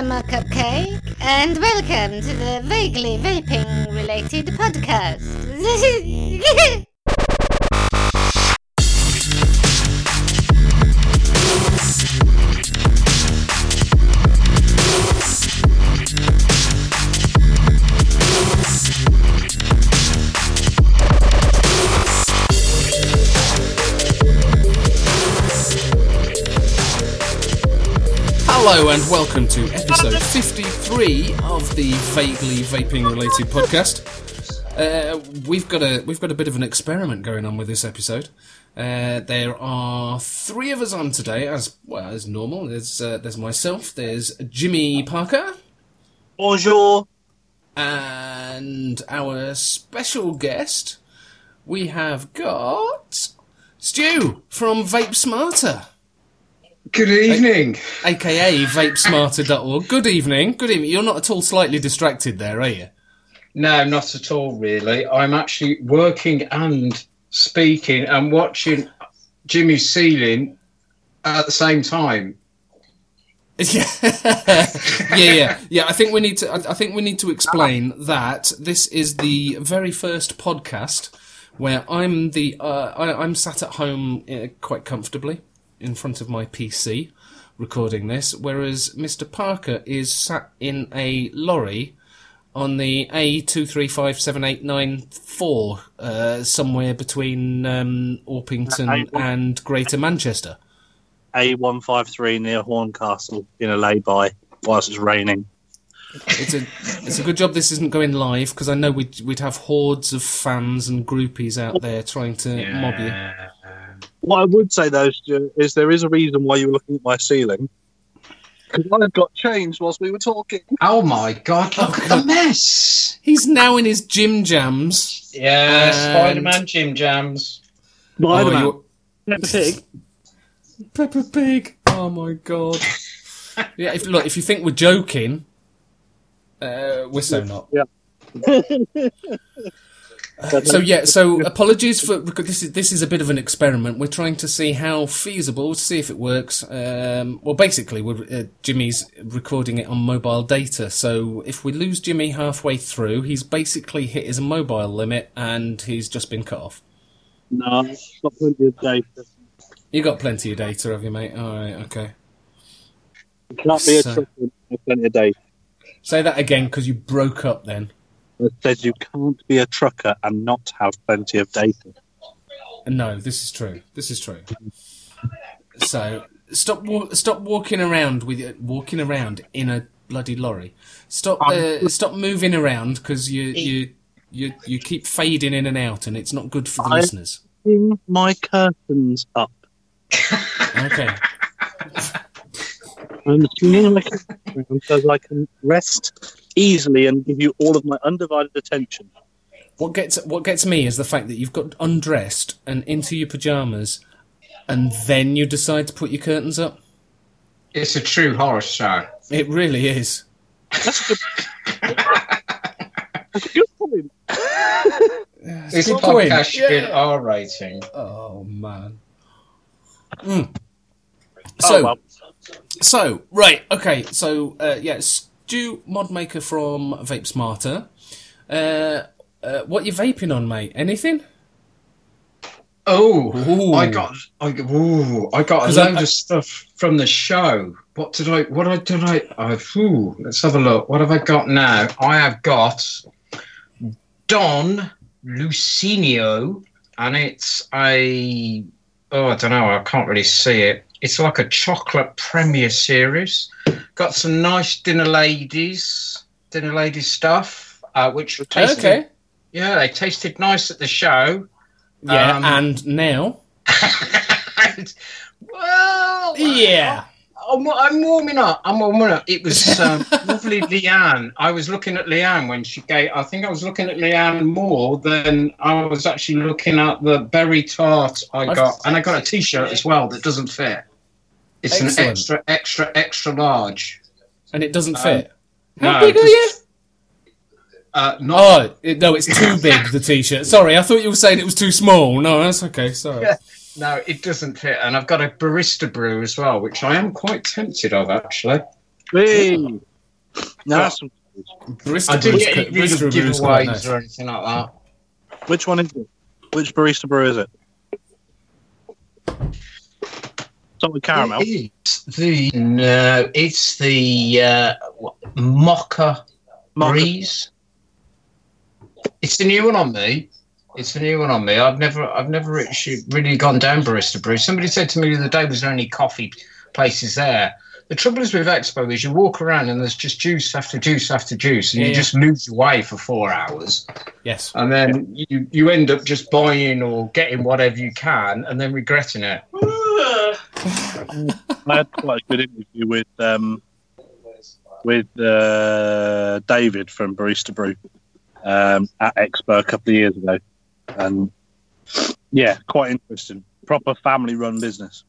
Hello, Cupcake, and welcome to the vaguely vaping-related podcast. Hello and welcome to episode 53 of the Vaguely Vaping Related Podcast. We've got a bit of an experiment going on with this episode. There are three of us on today, as normal. There's myself, there's Jimmy Parker. Bonjour. And our special guest, we have got Stu from Vape Smarter. Good evening. AKA vapesmarter.org. Good evening. Good evening. You're not at all slightly distracted there, are you? No, not at all, really. I'm actually working and speaking and watching Jimmy ceiling at the same time. Yeah. I think we need to explain that this is the very first podcast where I'm sat at home quite comfortably in front of my PC recording this, whereas Mr. Parker is sat in a lorry on the A2357894 somewhere between Orpington and Greater Manchester. A153 near Horncastle in a lay-by whilst it's raining. It's a good job this isn't going live, because I know we'd have hordes of fans and groupies out there trying to mob you. What I would say, though, Stu, is there is a reason why you were looking at my ceiling. Because I got changed whilst we were talking. Oh, my God, look at the mess. He's now in his gym jams. Yeah, Spider-Man gym jams. Spider-Man. Oh, Peppa Pig. Oh, my God. Yeah, if you think we're joking, we're so not. Yeah. So apologies for, because this is a bit of an experiment. We're trying to see how feasible, to see if it works. Well, basically, Jimmy's recording it on mobile data. So if we lose Jimmy halfway through, he's basically hit his mobile limit and he's just been cut off. No, I've got plenty of data. You got plenty of data, have you, mate? All right, okay. It can't be a trick with plenty of data. Say that again, because you broke up then. It says you can't be a trucker and not have plenty of data. No, this is true. So stop walking around in a bloody lorry. Stop moving around, because you keep fading in and out, and it's not good for the listeners. Putting my curtains up. Okay. I'm swinging my curtains around so I can rest easily and give you all of my undivided attention. What gets me is the fact that you've got undressed and into your pyjamas, and then you decide to put your curtains up. It's a true horror show. It really is. That's a good point. This podcast should be an R rating. Oh man. Mm. So right, okay, so yes. Stu, mod maker from Vape Smarter. What you vaping on, mate? Anything? Oh, ooh. I got a load of stuff from the show. Let's have a look. What have I got now? I have got Don Lucinio, and it's I don't know. I can't really see it. It's like a chocolate premiere series. Got some nice dinner ladies stuff, which tasted... Okay. Yeah, they tasted nice at the show. Yeah, and now? Well... Yeah. I'm warming up. It was lovely Leanne. I was looking at Leanne when she gave... I think I was looking at Leanne more than I was actually looking at the berry tart I got. And I got a T-shirt as well that doesn't fit. It's excellent. An extra large. And it doesn't fit? How big are you? It's too big, the T-shirt. Sorry, I thought you were saying it was too small. No, that's okay, sorry. Yeah. No, it doesn't fit. And I've got a Barista Brew as well, which I am quite tempted of, actually. Hey! Nice. I didn't get any giveaways or anything like that. Which one is it? Which Barista Brew is it? It's not the caramel. It's the mocha breeze. It's the new one on me. I've never really gone down Barista Brew. Somebody said to me the other day there's only coffee places there. The trouble is with Expo is you walk around and there's just juice after juice after juice, and you just lose your way for 4 hours. Yes. And then you end up just buying or getting whatever you can and then regretting it. I had quite a good interview with David from Barista Brew at Expo a couple of years ago. And yeah, quite interesting. Proper family-run business.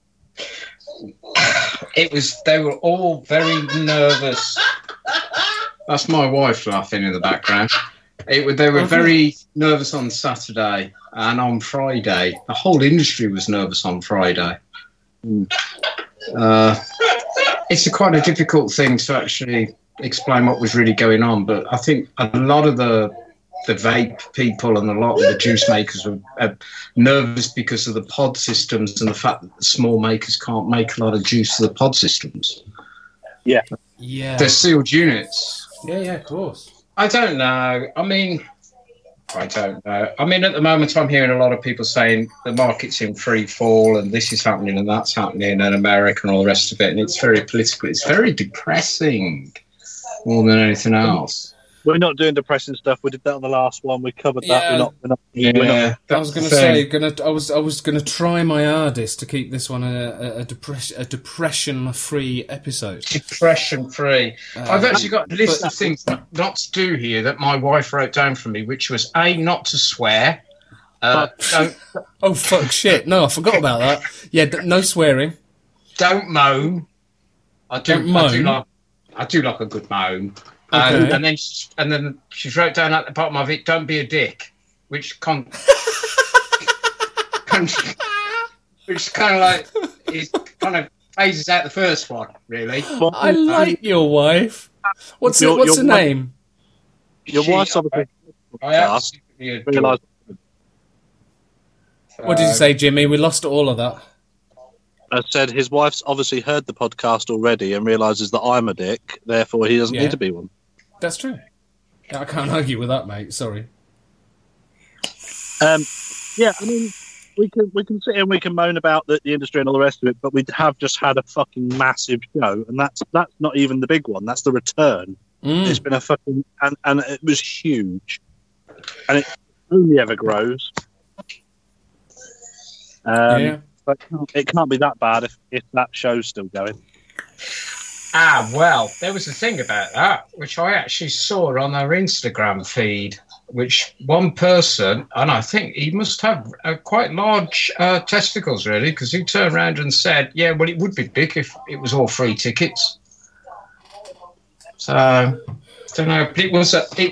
They were all very nervous. That's my wife laughing in the background. They were very nervous on Saturday and on Friday. The whole industry was nervous on Friday. It's quite a difficult thing to actually explain what was really going on, but I think a lot of the vape people and a lot of the juice makers are nervous because of the pod systems and the fact that the small makers can't make a lot of juice for the pod systems. Yeah. Yeah. They're sealed units. Yeah, of course. I don't know. I mean, at the moment, I'm hearing a lot of people saying the market's in free fall and this is happening and that's happening and America and all the rest of it, and it's very political. It's very depressing more than anything else. We're not doing depressing stuff. We did that on the last one. We covered that. Yeah. I was going to say, I was going to try my hardest to keep this one a depression-free episode. Depression-free. I've actually got a list of things not to do here that my wife wrote down for me, which was A, not to swear. Oh fuck! Shit! No, I forgot about that. Yeah, no swearing. Don't moan. I do like a good moan. Okay. And then she wrote down at the bottom of it, "Don't be a dick," which kind of like is kind of phases out the first one, really. I like your wife. What's her name? Your wife's obviously. I absolutely realised. What did you say, Jimmy? We lost all of that. I said his wife's obviously heard the podcast already and realises that I'm a dick, therefore he doesn't need to be one. That's true. I can't argue with that, mate. Sorry. I mean, we can sit here and we can moan about the industry and all the rest of it, but we have just had a fucking massive show, and that's not even the big one. That's the return. It's been a fucking and it was huge, and it only ever grows. But it can't be that bad if that show's still going. Ah, well, there was a thing about that, which I actually saw on our Instagram feed, which one person, and I think he must have quite large testicles, really, because he turned around and said, yeah, well, it would be big if it was all free tickets. So, I don't know, but it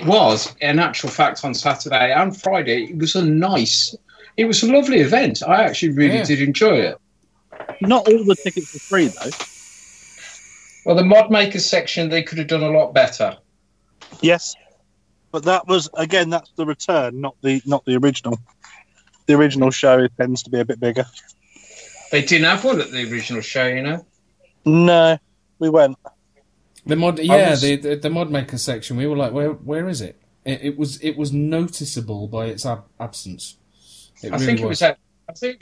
was, in actual fact, on Saturday and Friday, it was a lovely event. I actually really did enjoy it. Not all the tickets were free, though. Well, the mod makers section, they could have done a lot better. Yes, but that was again. That's the return, not the original. The original show tends to be a bit bigger. They didn't have one at the original show, you know. No, we went. The mod, the mod makers section. We were like, where is it? It was noticeable by its absence. I think it was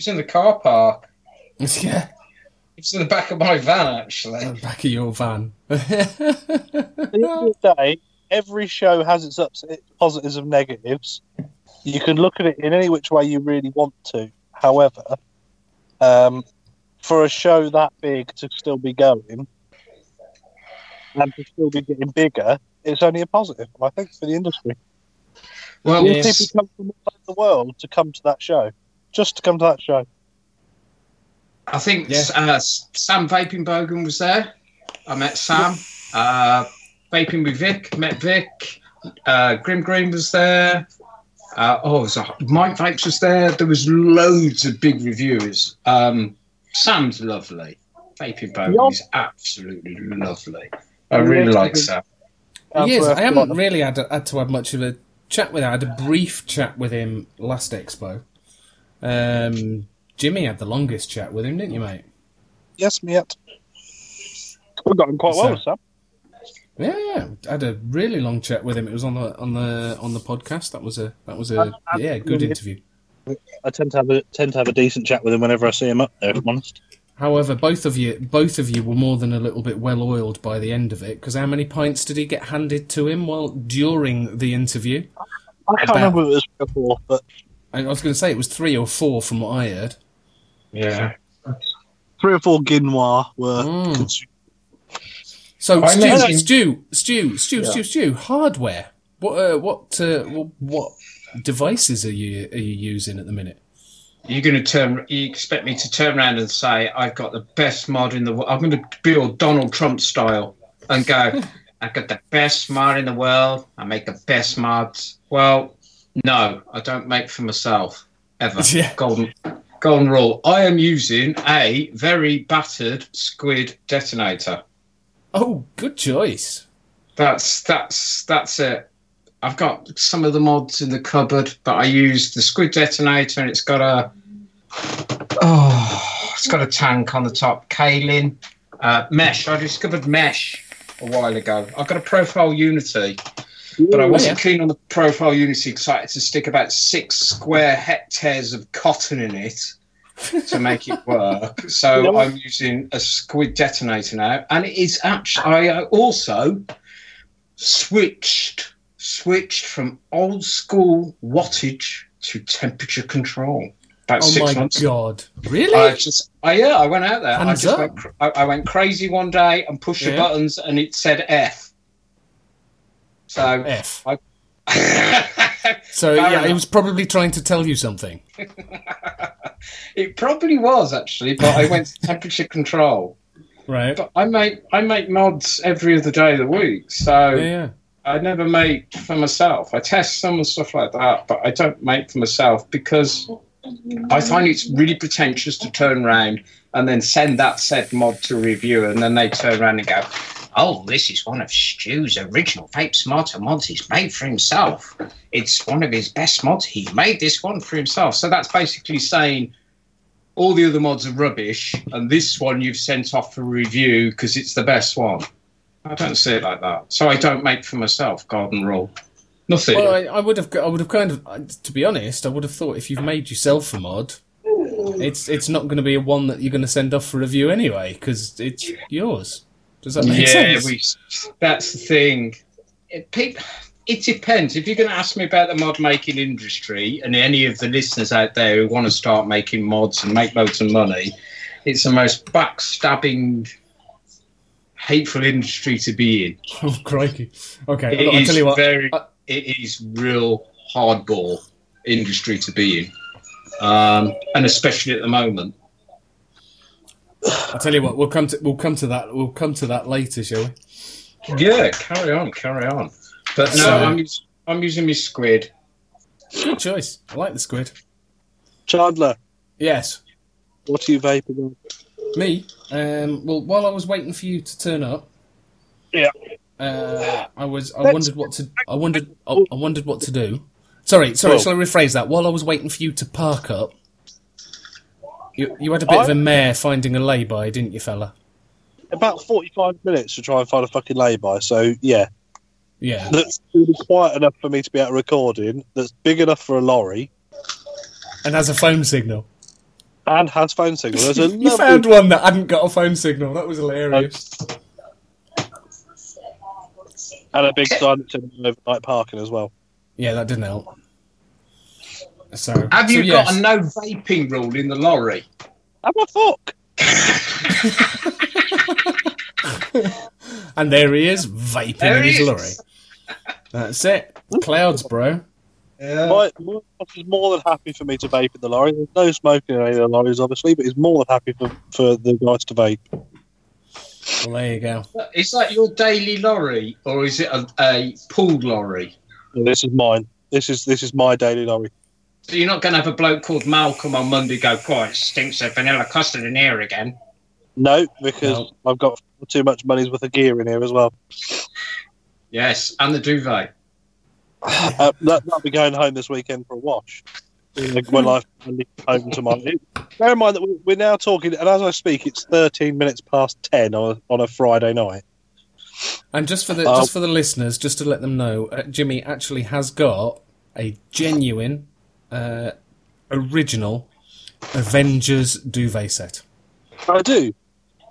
in the car park. Yeah. It's in the back of my van, actually. The back of your van. At the end of the day, every show has its positives and negatives. You can look at it in any which way you really want to. However, for a show that big to still be going and to still be getting bigger, it's only a positive, I think, for the industry. Well, people come from all over the world to come to that show. Just to come to that show. I think Sam Vaping Bogan was there. I met Sam. Vaping with Vic. Met Vic. Grim Green was there. Mike Vapes was there. There was loads of big reviewers. Sam's lovely. Vaping Bogan is absolutely lovely. I really like Sam. Yes, I haven't really had to have much of a chat with him. I had a brief chat with him last Expo. Jimmy had the longest chat with him, didn't you, mate? Yes, mate. We got him quite well, Sam. Yeah, I had a really long chat with him. It was on the podcast. That was a good interview. I tend to have a decent chat with him whenever I see him up there, if I'm honest. However, both of you were more than a little bit well-oiled by the end of it, because how many pints did he get handed to him during the interview? I can't remember if it was 3 or 4, but... I was going to say it was 3 or 4 from what I heard. Yeah. 3 or 4 Guinois were consumed. So, Stu, hardware. What devices are you using at the minute? You expect me to turn around and say I've got the best mod in the world? I'm going to build Donald Trump style and go, I've got the best mod in the world. I make the best mods. Well, no, I don't make for myself ever. Yeah. Golden rule. I am using a very battered Squid Detonator. Oh, good choice. That's it. I've got some of the mods in the cupboard, but I use the Squid Detonator, and it's got a tank on the top, kaolin, mesh. I discovered mesh a while ago. I've got a Profile Unity, but I wasn't keen on the Profile Unity because I had to stick about 6 square hectares of cotton in it to make it work. So I'm using a Squid Detonator now, and it is actually. I also switched from old school wattage to temperature control. About 6 months. Oh my god! Really? I went out there. I went crazy one day and pushed the buttons, and it said F. So F. It was probably trying to tell you something. It probably was actually, but I went to temperature control. Right. But I make mods every other day of the week, so. Yeah. I never make for myself. I test some and stuff like that, but I don't make for myself because I find it's really pretentious to turn around and then send that said mod to reviewer, and then they turn around and go, oh, this is one of Stu's original Vape Smarter mods he's made for himself. It's one of his best mods. He made this one for himself. So that's basically saying all the other mods are rubbish, and this one you've sent off for review because it's the best one. I don't see it like that, so I don't make for myself. Garden rule, nothing. Well, I would have kind of, to be honest, I would have thought if you've made yourself a mod, it's not going to be a one that you're going to send off for review anyway because it's yours. Does that make sense? Yeah, that's the thing. It depends. If you're going to ask me about the mod making industry, and any of the listeners out there who want to start making mods and make loads of money, it's the most backstabbing, hateful industry to be in. Oh, crikey. Okay, I'll tell you what. It is real hardball industry to be in, and especially at the moment. I'll tell you what. We'll come to that later, shall we? Yeah, carry on. But no, I'm using my Squid. Good choice. I like the Squid. Chandler. Yes. What are you vaping on? Me? Well, while I was waiting for you to turn up, yeah, I wondered what to do. Sorry. Shall I rephrase that? While I was waiting for you to park up, you had a bit of a mare finding a lay-by, didn't you, fella? About 45 minutes to try and find a fucking lay-by. So yeah, that's really quiet enough for me to be out recording. That's big enough for a lorry, and has a phone signal. And has phone signal. You found one that hadn't got a phone signal. That was hilarious. And a big sign that said overnight parking as well. Yeah, that didn't help. Have you got a no vaping rule in the lorry? Have a fuck. And there he is, vaping in his lorry. That's it. Clouds, bro. Yeah. My boss is more than happy for me to vape in the lorry. There's no smoking in any of the lorries, obviously, but he's more than happy for the guys to vape. Well, there you go. Is that your daily lorry, or is it a pooled lorry? Yeah, this is mine. This is my daily lorry. So you're not going to have a bloke called Malcolm on Monday go, "It stinks of vanilla custard in here again." No, because I've got too much money's worth of gear in here as well. Yes, and the duvet. That'll be going home this weekend for a wash. When I leave home tomorrow. Bear in mind that we're now talking, and as I speak, it's 13 minutes past 10 on a Friday night. And just for the listeners, just to let them know, Jimmy actually has got a genuine, original Avengers duvet set. I do.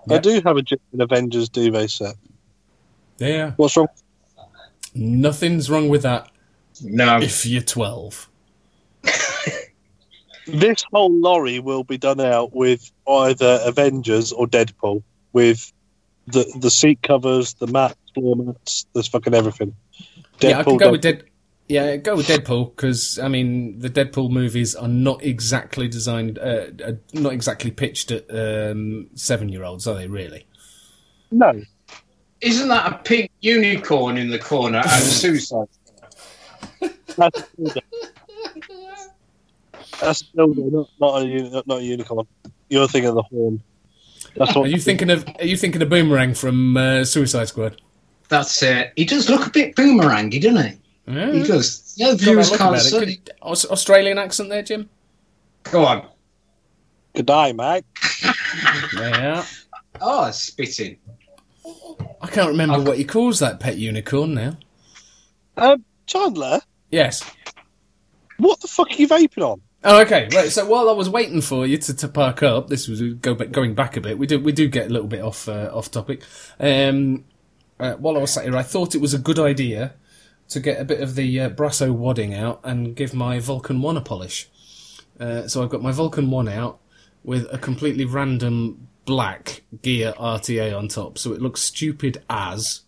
Yep. I do have an Avengers duvet set. Yeah. What's wrong? Nothing's wrong with that. No. If you're 12. This whole lorry will be done out with either Avengers or Deadpool, with the seat covers, the mats, floor mats, there's fucking everything. Deadpool, yeah, I could go with Deadpool. Yeah, go with Deadpool, because I mean the Deadpool movies are not exactly designed, not exactly pitched at 7-year-olds, are they? Really? No. Isn't that a pink unicorn in the corner and a suicide? That's not a unicorn. You're thinking of the horn. That's what Are you thinking of Boomerang from Suicide Squad? That's it. He does look a bit boomerangy, doesn't he? Yeah. He does. Yeah, viewers can't see. Australian accent there, Jim? Go on. Good day, mate. Yeah. Oh, spitting. I can't remember what he calls that pet unicorn now. Chandler? Yes. What the fuck are you vaping on? Oh, okay. Right. So while I was waiting for you to park up, this was going back a bit. We do get a little bit off topic. While I was sat here, I thought it was a good idea to get a bit of the Brasso wadding out and give my Vulcan 1 a polish. So I've got my Vulcan 1 out with a completely random black gear RTA on top, so it looks stupid as.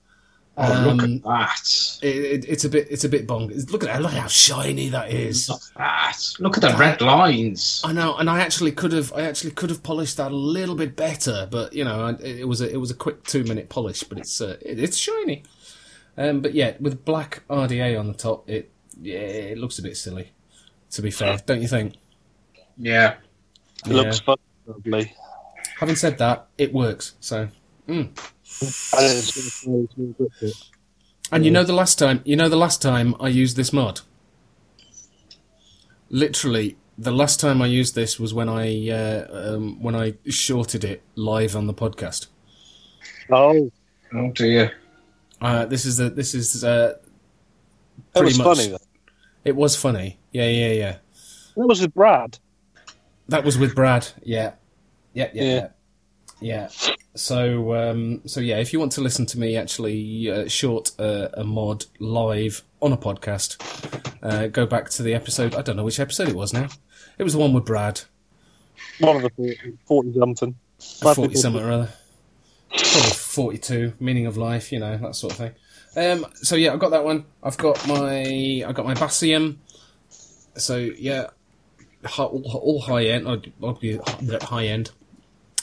Look at that! It's a bit bonkers. Look how shiny that is. Look at that! Look at the red lines. I know, and I actually could have polished that a little bit better, but you know, it was a quick 2-minute polish, but it's shiny. But yeah, with black RDA on the top, it looks a bit silly. To be fair, don't you think? Yeah, it looks fun, lovely. Having said that, it works. So. And you know the last time I used this mod. Literally, the last time I used this was when I shorted it live on the podcast. Oh dear! This is pretty much. Funny, it was funny. Yeah. That was with Brad. Yeah. So yeah, if you want to listen to me actually short a mod live on a podcast, go back to the episode. I don't know which episode it was now. It was the one with Brad. One of the 40-something. 40-something or other. Probably 42, meaning of life, you know, that sort of thing. So yeah, I've got that one. I've got my Bassium. So yeah, all high end. I'll be high end.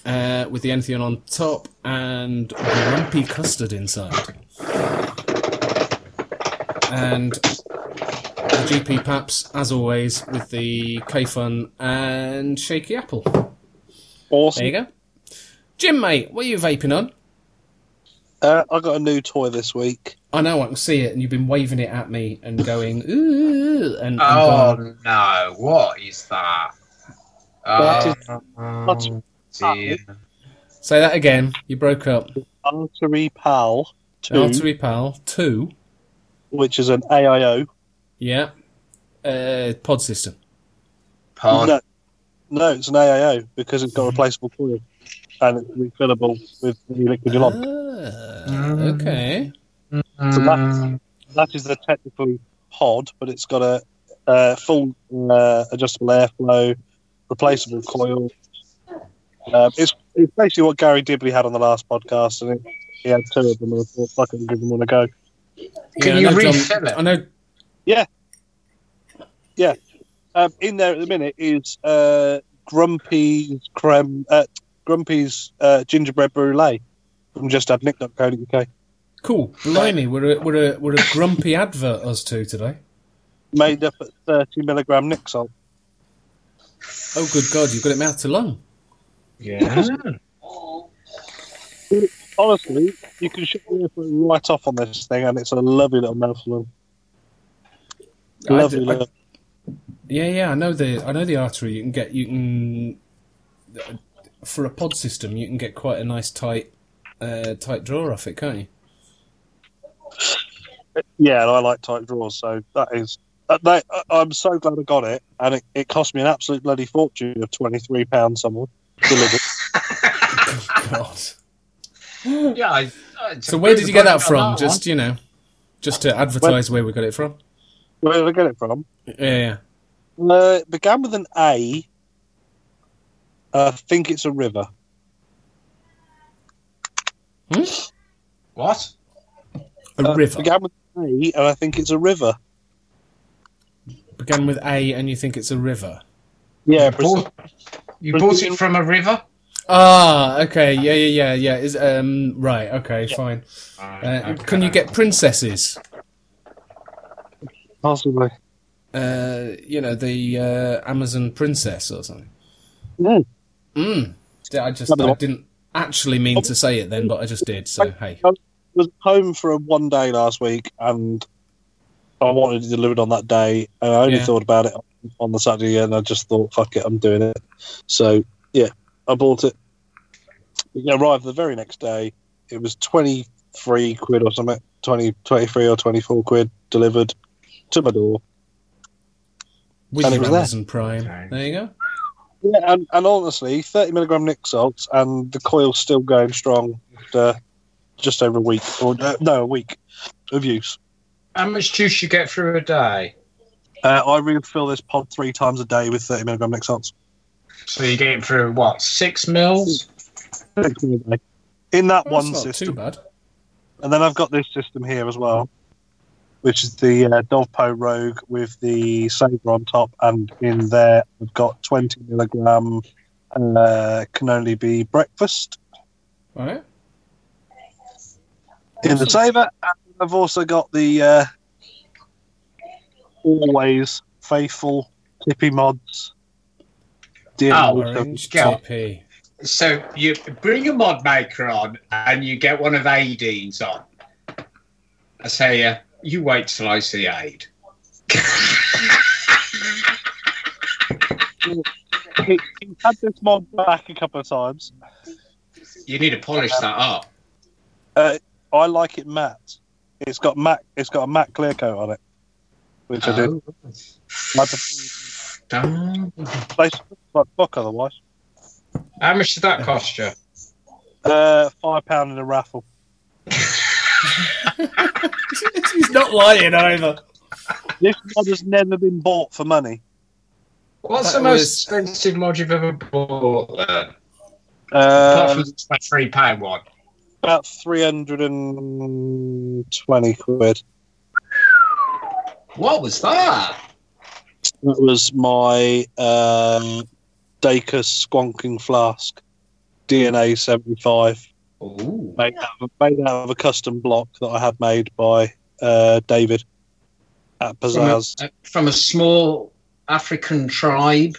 With the Entheon on top and grumpy custard inside. And the GP Paps, as always, with the K-Fun and Shaky Apple. Awesome. There you go. Jim, mate, what are you vaping on? I got a new toy this week. I know, I can see it, and you've been waving it at me and going, ooh, and oh, no, what is that? Say that again. You broke up. Artery Pal 2. Which is an AIO. Yeah. Pod system. Pod? No, it's an AIO because it's got replaceable coil and it's refillable with the liquid you want. Okay. So that is the technically pod, but it's got a full adjustable airflow, replaceable coil. It's basically what Gary Dibley had on the last podcast, and he had two of them, and I thought, fuck it, give them one a go. Can you refill it? I know. Yeah. In there at the minute is Grumpy's gingerbread brulee from justadnick.co.uk. Cool, blimey, we're a grumpy advert us two today. Made up at 30 milligram Nick salt. Oh, good God, you've got it mouth to lung. Yeah. Honestly, you can shut the airflow right off on this thing, and it's a lovely little mouthful. Lovely. I know the artery. You can get for a pod system. You can get quite a nice tight draw off it, can't you? Yeah, and I like tight draws, so that is. I'm so glad I got it, and it cost me an absolute bloody fortune of £23. Someone delivered. God. Yeah. So where did you get that from? Just to advertise where we got it from. Where did I get it from? Yeah. It began with an A. I think it's a river. Hmm? What? A river. It began with an A, and I think it's a river. Began with A, and you think it's a river. Yeah, you bought it from a river. Ah, okay, yeah. Is right? Okay, yeah. Fine. Can you get princesses? Possibly. The Amazon princess or something. No. I didn't actually mean to say it then, but I just did. So hey. I was home for one day last week, and I wanted it delivered on that day, and I only thought about it on the Saturday, and I just thought, fuck it, I'm doing it. So, yeah, I bought it. It arrived the very next day. It was £23 or something, 23 or 24 quid delivered to my door. With your Amazon Prime. There you go. Yeah, and honestly, 30 milligram Nick salts, and the coil's still going strong after just over a week, a week of use. How much juice you get through a day? I refill this pod 3 times a day with 30 milligram Nick salts. So you're getting through, what, 6 mils? 6 mils a day. In that one system. Not too bad. And then I've got this system here as well, which is the Dovpo Rogue with the Sabre on top, and in there I've got 20 milligram Can Only Be Breakfast. All right. In the Sabre, I've also got the always faithful Tippy Mods. Orange Tippy. So you bring a mod maker on and you get one of Aideen's on. I say, you wait till I see Aid. He's had this mod back a couple of times. You need to polish that up. I like it matte. It's got a matte clear coat on it, which I do. I prefer, like fuck otherwise. How much did that cost you? £5 in a raffle. He's not lying either. This mod has never been bought for money. What's the most expensive mod you've ever bought? Apart from the £3 one. About 320 quid. What was that? That was my Dacus Squonking Flask, DNA 75. Ooh. Made out of a custom block that I had made by David at Pizzazz. From a small African tribe?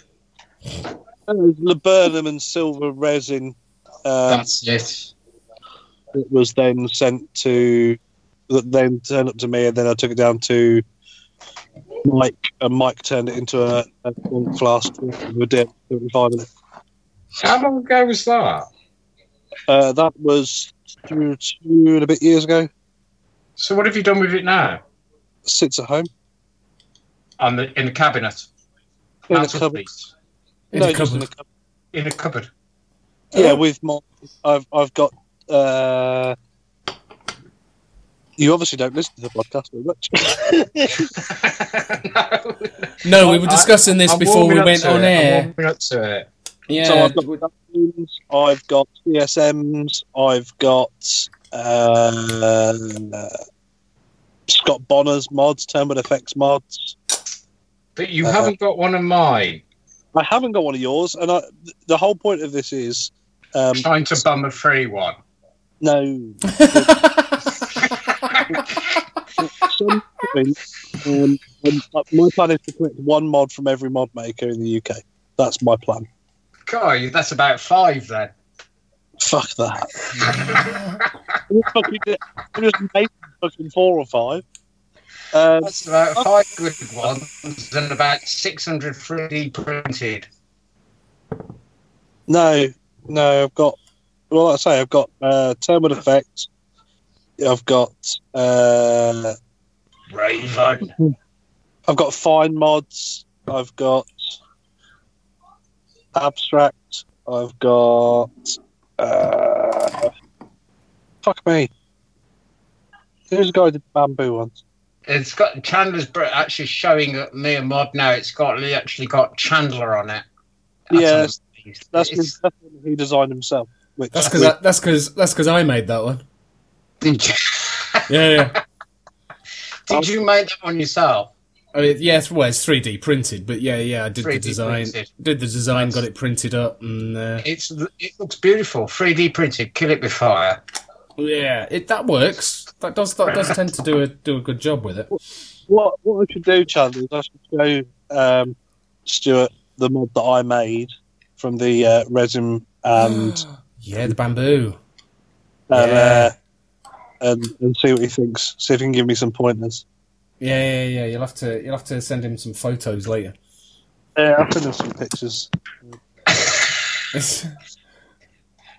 Laburnum and silver resin. That's it. It was then sent to, then turned up to me, and then I took it down to Mike, and Mike turned it into a flask with a dip. How long ago was that? That was 2 and a bit years ago. So what have you done with it now? It sits at home. And in the cabinet? In the cupboard. In the cupboard. Yeah, with my, I've got. You obviously don't listen to the podcast very much. No, we were discussing this before we went on air. I'm up to it. Yeah. So I've got CSMs, I've got Scott Bonner's mods, Terminal Effects mods. But you haven't got one of mine. I haven't got one of yours, and the whole point of this is trying to bum a free one. No. My plan is to collect one mod from every mod maker in the UK. That's my plan. God, that's about 5 then. Fuck that. I'm just making fucking 4 or 5. That's about 5 good ones and about 600 3D printed. No, I've got. Well, like I say, I've got Terminal Effect. I've got Raven. I've got Fine Mods. I've got Abstract. I've got fuck me. Who's the guy who did the bamboo ones? It's got Chandler's actually showing me a mod now. It's got actually got Chandler on it. Yes, yeah, that's he designed himself. Which, that's because I made that one. Did you? Yeah. Did you make that one yourself? I mean, yes. Well, it's 3D printed, but yeah, I did the design. Did the design? Got it printed up, and it looks beautiful. 3D printed. Kill it with fire. Yeah, that works. That does tend to do a good job with it. What I should do, Chandler, is I should show Stuart the mod that I made from the resin and the bamboo, and see what he thinks. See if he can give me some pointers. Yeah. You'll have to send him some photos later. Yeah, I'll send him some pictures.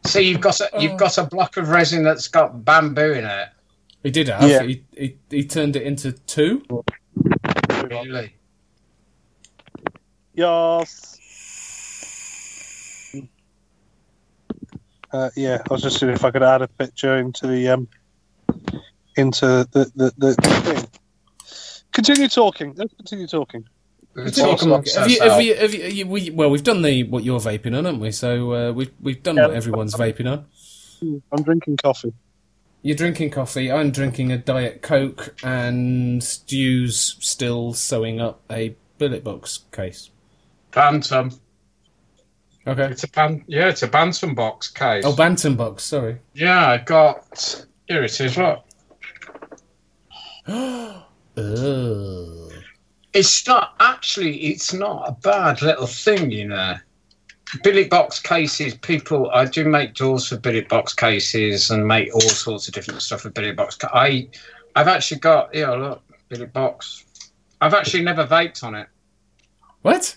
So you've got a block of resin that's got bamboo in it. He did have. Yeah. He turned it into 2. Really? Yes. I was just seeing if I could add a picture into the thing. Continue talking. We've done what you're vaping on, haven't we? So we've done what everyone's vaping on. I'm drinking coffee. You're drinking coffee. I'm drinking a Diet Coke, and Stu's still sewing up a Billet Box case. Bantam. Okay. It's a Bantam box case. Oh, Bantam box. Sorry. Yeah, I got. Here it is. Look. Oh. It's not a bad little thing, you know. Billet Box cases, I do make doors for Billet Box cases and make all sorts of different stuff for Billet Box. I've actually got, look, Billet Box. I've actually never vaped on it. What?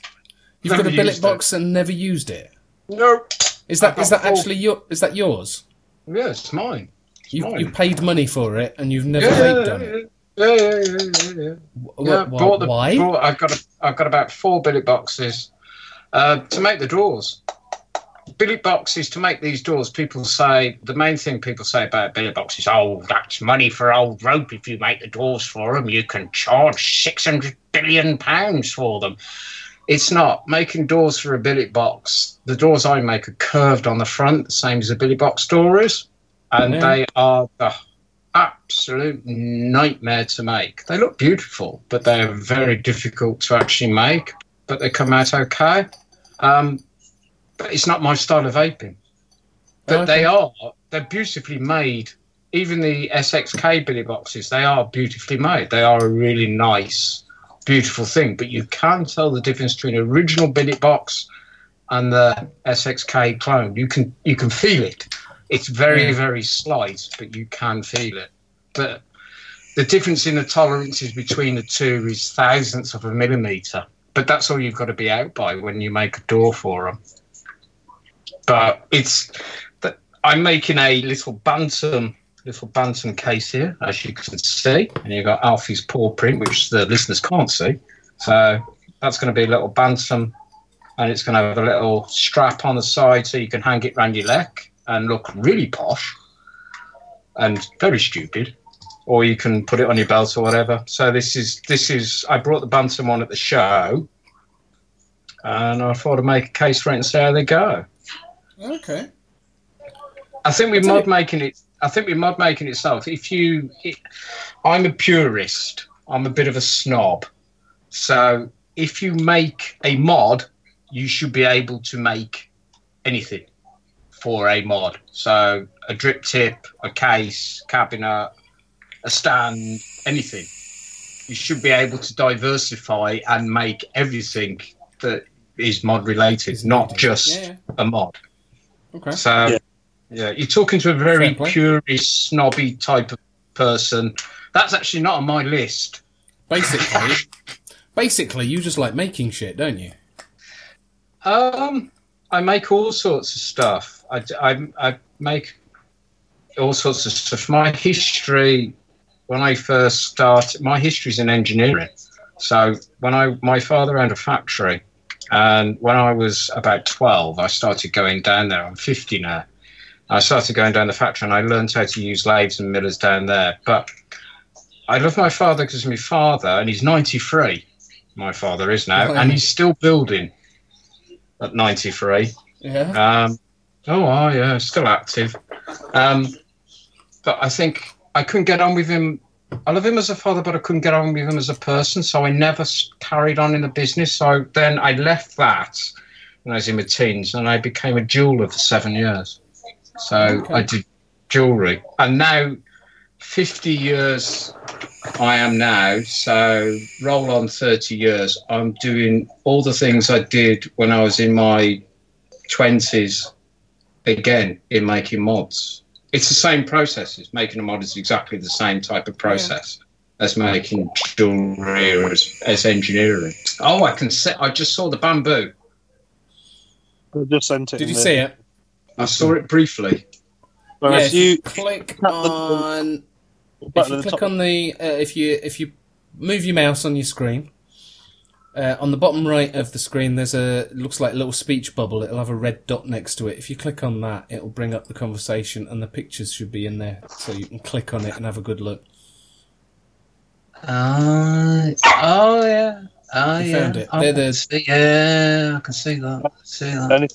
You've never got a Billet Box and never used it? No. Is that yours? Yeah, it's mine. You paid money for it and you've never vaped on it. Yeah. Why? I've got about 4 Billet Boxes to make the doors. Billet Boxes to make these doors. People say the main thing people say about Billet Box is, "Oh, that's money for old rope. If you make the doors for them, you can charge £600 billion for them." It's not making doors for a Billet Box. The doors I make are curved on the front, the same as a Billet Box door is, and they are the absolute nightmare to make. They look beautiful, but they are very difficult to actually make, but they come out okay. But it's not my style of vaping. But they're beautifully made. Even the SXK Billet Boxes, they are beautifully made. They are a really nice, beautiful thing, but you can tell the difference between an original Billet Box and the SXK clone. You can feel it. It's very, very slight, but you can feel it. But the difference in the tolerances between the two is thousandths of a millimetre. But that's all you've got to be out by when you make a door for them. But I'm making a little Bantam case here, as you can see. And you've got Alfie's paw print, which the listeners can't see. So that's going to be a little Bantam. And it's going to have a little strap on the side so you can hang it round your neck and look really posh and very stupid, or you can put it on your belt or whatever. So this is I brought the Bantam on at the show, and I thought I'd make a case for it and see how they go. Okay. I think with mod making itself. I'm a purist. I'm a bit of a snob. So if you make a mod, you should be able to make anything for a mod. So a drip tip, a case, cabinet, a stand, anything. You should be able to diversify and make everything that is mod related, not just a mod. Okay. So Yeah, you're talking to a very purist, snobby type of person. That's actually not on my list. Basically, you just like making shit, don't you? I make all sorts of stuff. I make all sorts of stuff. My history, when I first started, my history's in engineering. So when my father owned a factory, and when I was about 12, I started going down there. I'm 50 now. I started going down the factory, and I learned how to use lathes and millers down there. But I love my father because my father, and he's 93, my father is now, and he's still building at 93. Yeah. Yeah, still active. But I think I couldn't get on with him. I love him as a father, but I couldn't get on with him as a person, so I never carried on in the business. So then I left that when I was in my teens, and I became a jeweller for 7 years. So I did jewellery. And now, 50 years I am now, so roll on 30 years. I'm doing all the things I did when I was in my 20s, again, in making mods. It's the same processes. Making a mod is exactly the same type of process as making jewellery or as engineering. Oh, I just saw the bamboo. I just sent it. Did you see it? I saw it briefly. Yes, if you move your mouse on your screen, on the bottom right of the screen, there's looks like a little speech bubble. It'll have a red dot next to it. If you click on that, it'll bring up the conversation, and the pictures should be in there, so you can click on it and have a good look. Oh, you found it. I can see that. And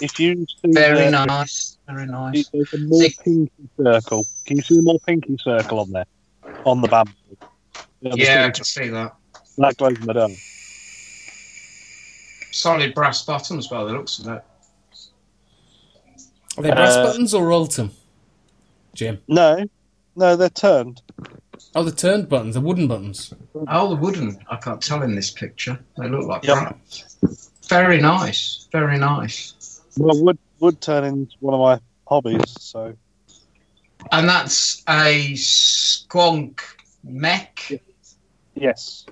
if you see very nice. There's a more pinky circle. Can you see the more pinky circle on there? On the bamboo? Yeah, I can see that. That glows in the dark. Solid brass bottoms by the looks of it. Are they brass buttons or Altum, Jim? No, they're turned. Oh, the turned buttons, the wooden buttons. Oh, the wooden. I can't tell in this picture. They look like brass. Very nice. Very nice. Well, wood turning's one of my hobbies, so. And that's a squonk mech? Yes.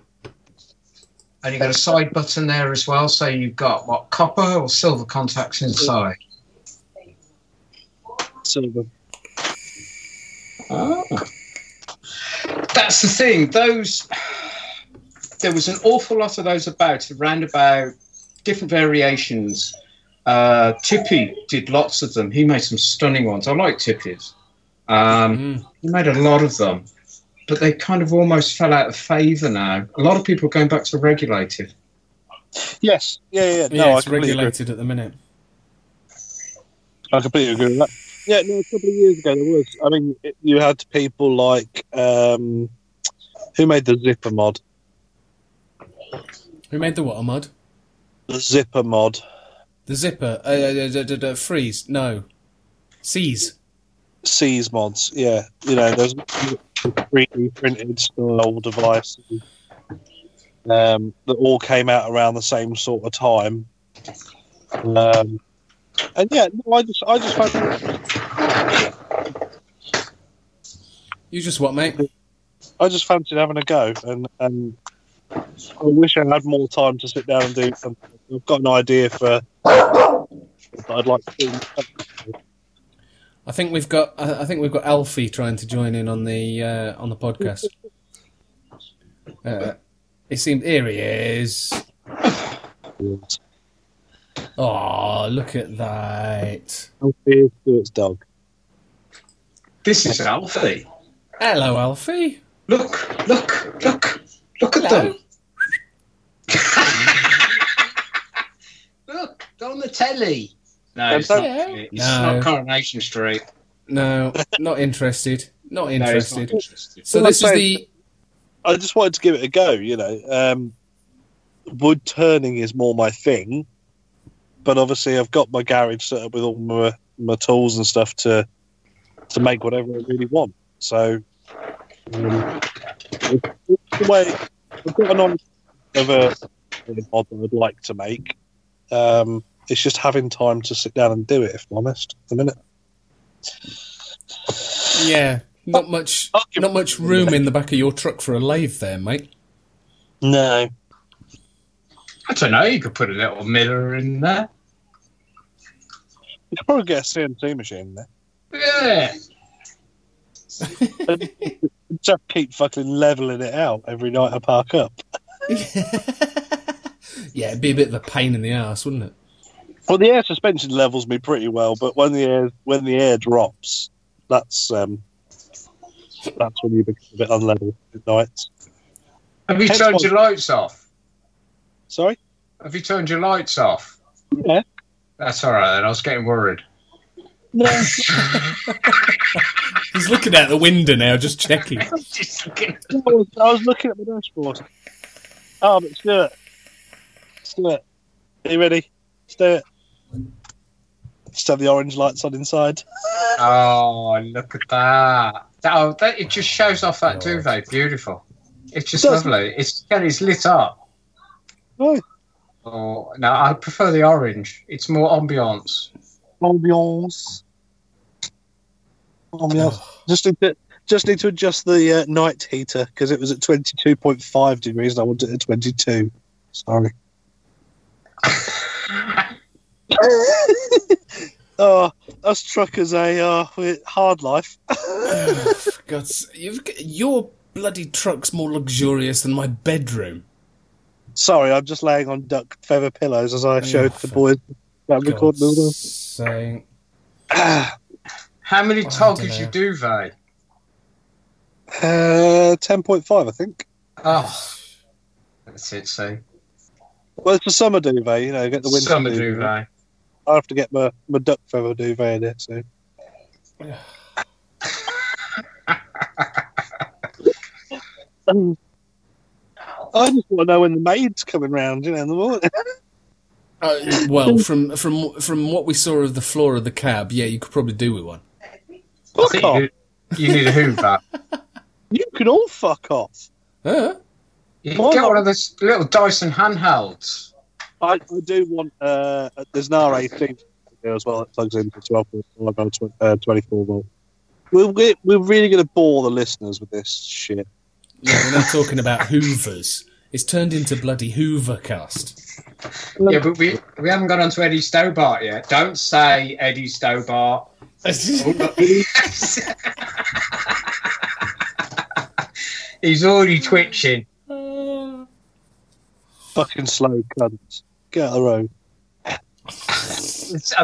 And you've got a side button there as well, so you've got, what, copper or silver contacts inside? Silver. Oh. That's the thing. There was an awful lot of those about, around about different variations. Tippy did lots of them. He made some stunning ones. I like Tippy's. He made a lot of them, but they kind of almost fell out of favour now. A lot of people are going back to regulated. Yes. Yeah. No, it's regulated at the minute. I completely agree with that. Yeah, no, a couple of years ago there was. I mean, you had people like who made the zipper mod? Who made the what mod? The zipper mod. The zipper. Freeze. No. Seize mods. Yeah, you know, there's 3D printed style devices that all came out around the same sort of time. And yeah, no, I just fancied. You just what, mate? I just fancied having a go, and I wish I had more time to sit down and do something. I've got an idea for that I'd like to do. I think we've got Alfie trying to join in on the podcast. Here he is. Oh, look at that. Alfie, Stuart's dog. This is Alfie. Hello, Alfie. Look at them. Look, they're on the telly. No, it's not Coronation Street. No, not interested. So this is the... I just wanted to give it a go, you know. Wood turning is more my thing. But obviously, I've got my garage set up with all my tools and stuff to make whatever I really want. So, the way I've got an honest of a mod that I'd like to make, it's just having time to sit down and do it. If I'm honest, at the minute. Yeah, not much room in the back of your truck for a lathe there, mate. No. I don't know, you could put a little miller in there. You'd probably get a CNC machine in there. Yeah. Just keep fucking levelling it out every night I park up. Yeah, it'd be a bit of a pain in the arse, wouldn't it? Well, the air suspension levels me pretty well, but when the air drops, that's when you become a bit unlevel at night. Have you turned your lights off? Sorry? Have you turned your lights off? Yeah. That's all right, then. I was getting worried. No. He's looking out the window now, just checking. I was looking at my dashboard. Oh, but Stuart. Are you ready? Stuart. Just have the orange lights on inside. Oh, look at that. It just shows off that duvet. Beautiful. It's just lovely. It's lit up. Oh. Oh, no, I prefer the orange. It's more ambiance. Ambiance. Just need to adjust the night heater because it was at 22.5 degrees and I wanted it at 22. Sorry. Oh, us truckers, we're hard life. Oh, God, your bloody truck's more luxurious than my bedroom. Sorry, I'm just laying on duck feather pillows as I showed the boys that I'm recording all saying... How many toggers you duvet? 10.5, I think. Oh, that's it, see. Well, it's a summer duvet, you know, get the winter summer duvet. I have to get my duck feather duvet in it, so. I just want to know when the maid's coming round, you know, in the morning. Well, from what we saw of the floor of the cab, yeah, you could probably do with one. Fuck off. You need a Hoover. You can all fuck off. Huh? You can get one of those little Dyson handhelds. I do want... there's an R18 there as well that plugs in for 24 volt. We're really going to bore the listeners with this shit. Yeah, we're not talking about Hoovers. It's turned into bloody Hoovercast. Yeah, but we haven't got onto Eddie Stobart yet. Don't say Eddie Stobart. He's already twitching. Fucking slow cunts. Get out of the road.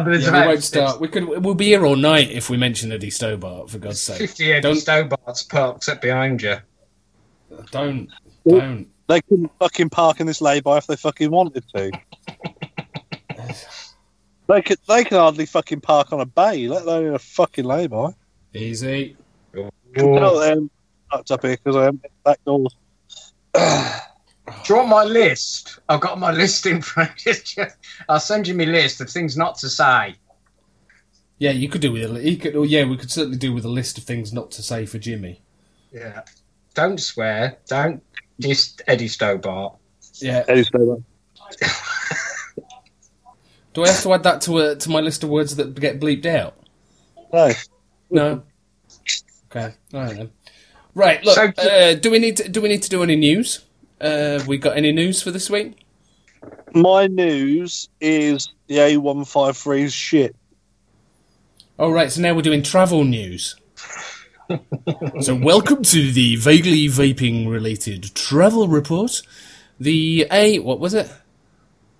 We won't start. We'll be here all night if we mention Eddie Stobart, for God's sake. 50 Eddie Stobart's parked up behind you. Don't. They couldn't fucking park in this lay-by if they fucking wanted to. They can hardly fucking park on a bay, let alone in a fucking lay-by. Easy. I'm parked up here because I haven't got back doors. Do you want my list? I've got my list in front of you. I'll send you my list of things not to say. Yeah, you could do with a... we could certainly do with a list of things not to say for Jimmy. Yeah. Don't swear. Don't diss Eddie Stobart. Yeah. Eddie Stobart. Do I have to add that to my list of words that get bleeped out? No. Okay. All right, then. Right, look, do we need to do any news? We got any news for this week? My news is the A153's shit. All right, so now we're doing travel news. So welcome to the vaguely vaping-related travel report. What was it?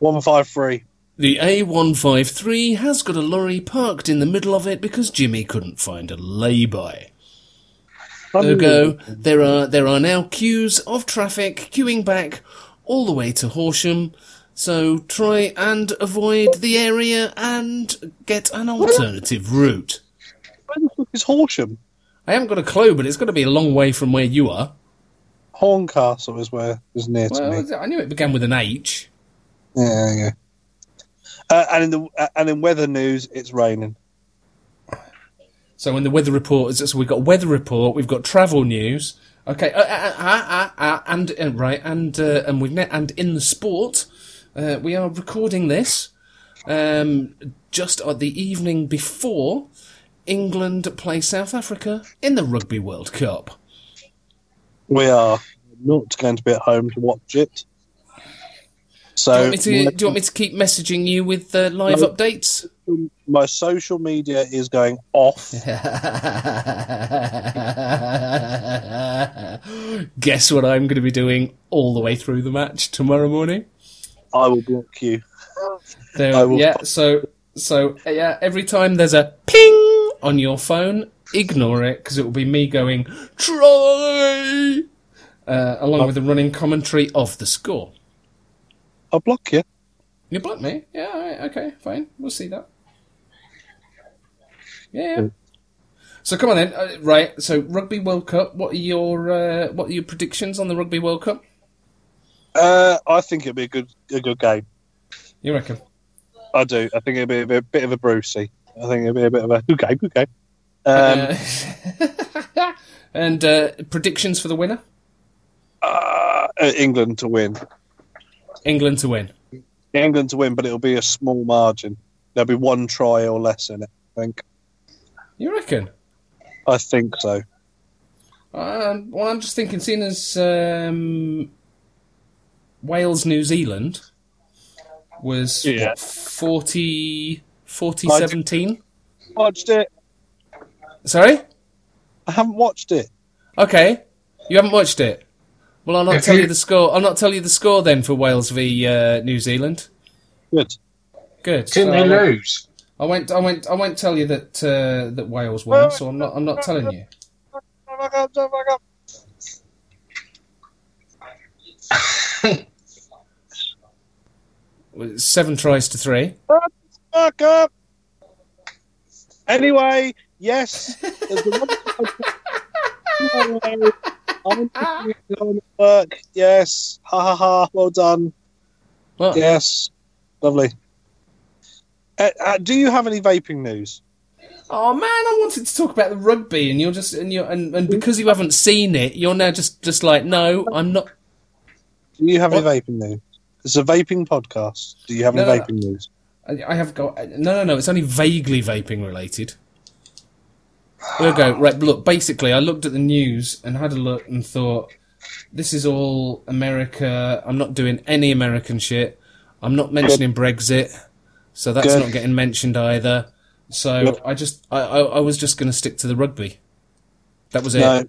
153. The A153 has got a lorry parked in the middle of it because Jimmy couldn't find a lay-by. Ergo, there are now queues of traffic queuing back all the way to Horsham, so try and avoid the area and get an alternative route. Where the fuck is Horsham? I haven't got a clue, but it's got to be a long way from where you are. Horncastle is near to me. I knew it began with an H. Yeah. And in weather news, it's raining. So in the weather report, so we've got weather report, we've got travel news. Okay, and in the sport, we are recording this just the evening before England play South Africa in the Rugby World Cup. We are not going to be at home to watch it. So, do you want me to keep messaging you with live updates? My social media is going off. Guess what I'm going to be doing all the way through the match tomorrow morning? I will block you. So, every time there's a ping on your phone, ignore it, because it will be me going, try! Along with the running commentary of the score. I'll block you. You block me? Yeah, all right, okay, fine. We'll see that. Yeah. So come on then. Right, so Rugby World Cup, what are your predictions on the Rugby World Cup? I think it'll be a good game. You reckon? I do. I think it'll be a bit of a brucey. I think it'll be a bit of a good game. And predictions for the winner? England to win, but it'll be a small margin. There'll be one try or less in it, I think. You reckon? I think so. Well, I'm just thinking, seeing as Wales, New Zealand was 40-17? Watched it. Sorry? I haven't watched it. Okay. You haven't watched it? Well, I'll not tell you the score. I'll not tell you the score then for Wales v New Zealand. Good. Didn't they lose? I won't tell you that that Wales won. So I'm not telling you. Well, 7-3. Fuck up. Anyway, yes. I'm doing work. Yes. Ha ha ha. Well done. What? Yes. Lovely. Do you have any vaping news? Oh man, I wanted to talk about the rugby, and because you haven't seen it, you're now just like, no, I'm not. Do you have any vaping news? It's a vaping podcast. Do you have any vaping news? I have got no. It's only vaguely vaping related. We'll go. Right, look, basically, I looked at the news and had a look and thought, this is all America. I'm not doing any American shit. I'm not mentioning Brexit, so that's not getting mentioned either. So no. I was just going to stick to the rugby. That was it. No.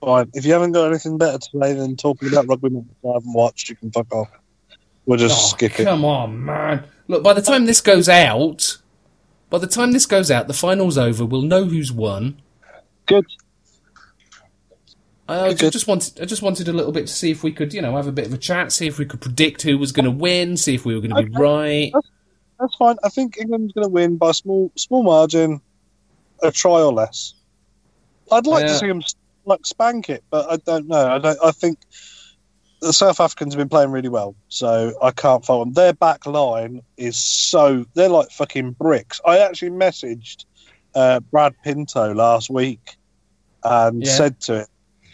Fine. If you haven't got anything better today than talking about rugby matches I haven't watched, you can fuck off. We'll just skip it. Come on, man. Look, by the time this goes out, the final's over. We'll know who's won. Good. I just wanted a little bit to see if we could, have a bit of a chat, see if we could predict who was going to win, see if we were going to be right. That's fine. I think England's going to win by a small margin, a try or less. I'd like to see them spank it, but I don't know. I think the South Africans have been playing really well, so I can't fault them. Their back line is they're like fucking bricks. I actually messaged Brad Pinto last week and said to it,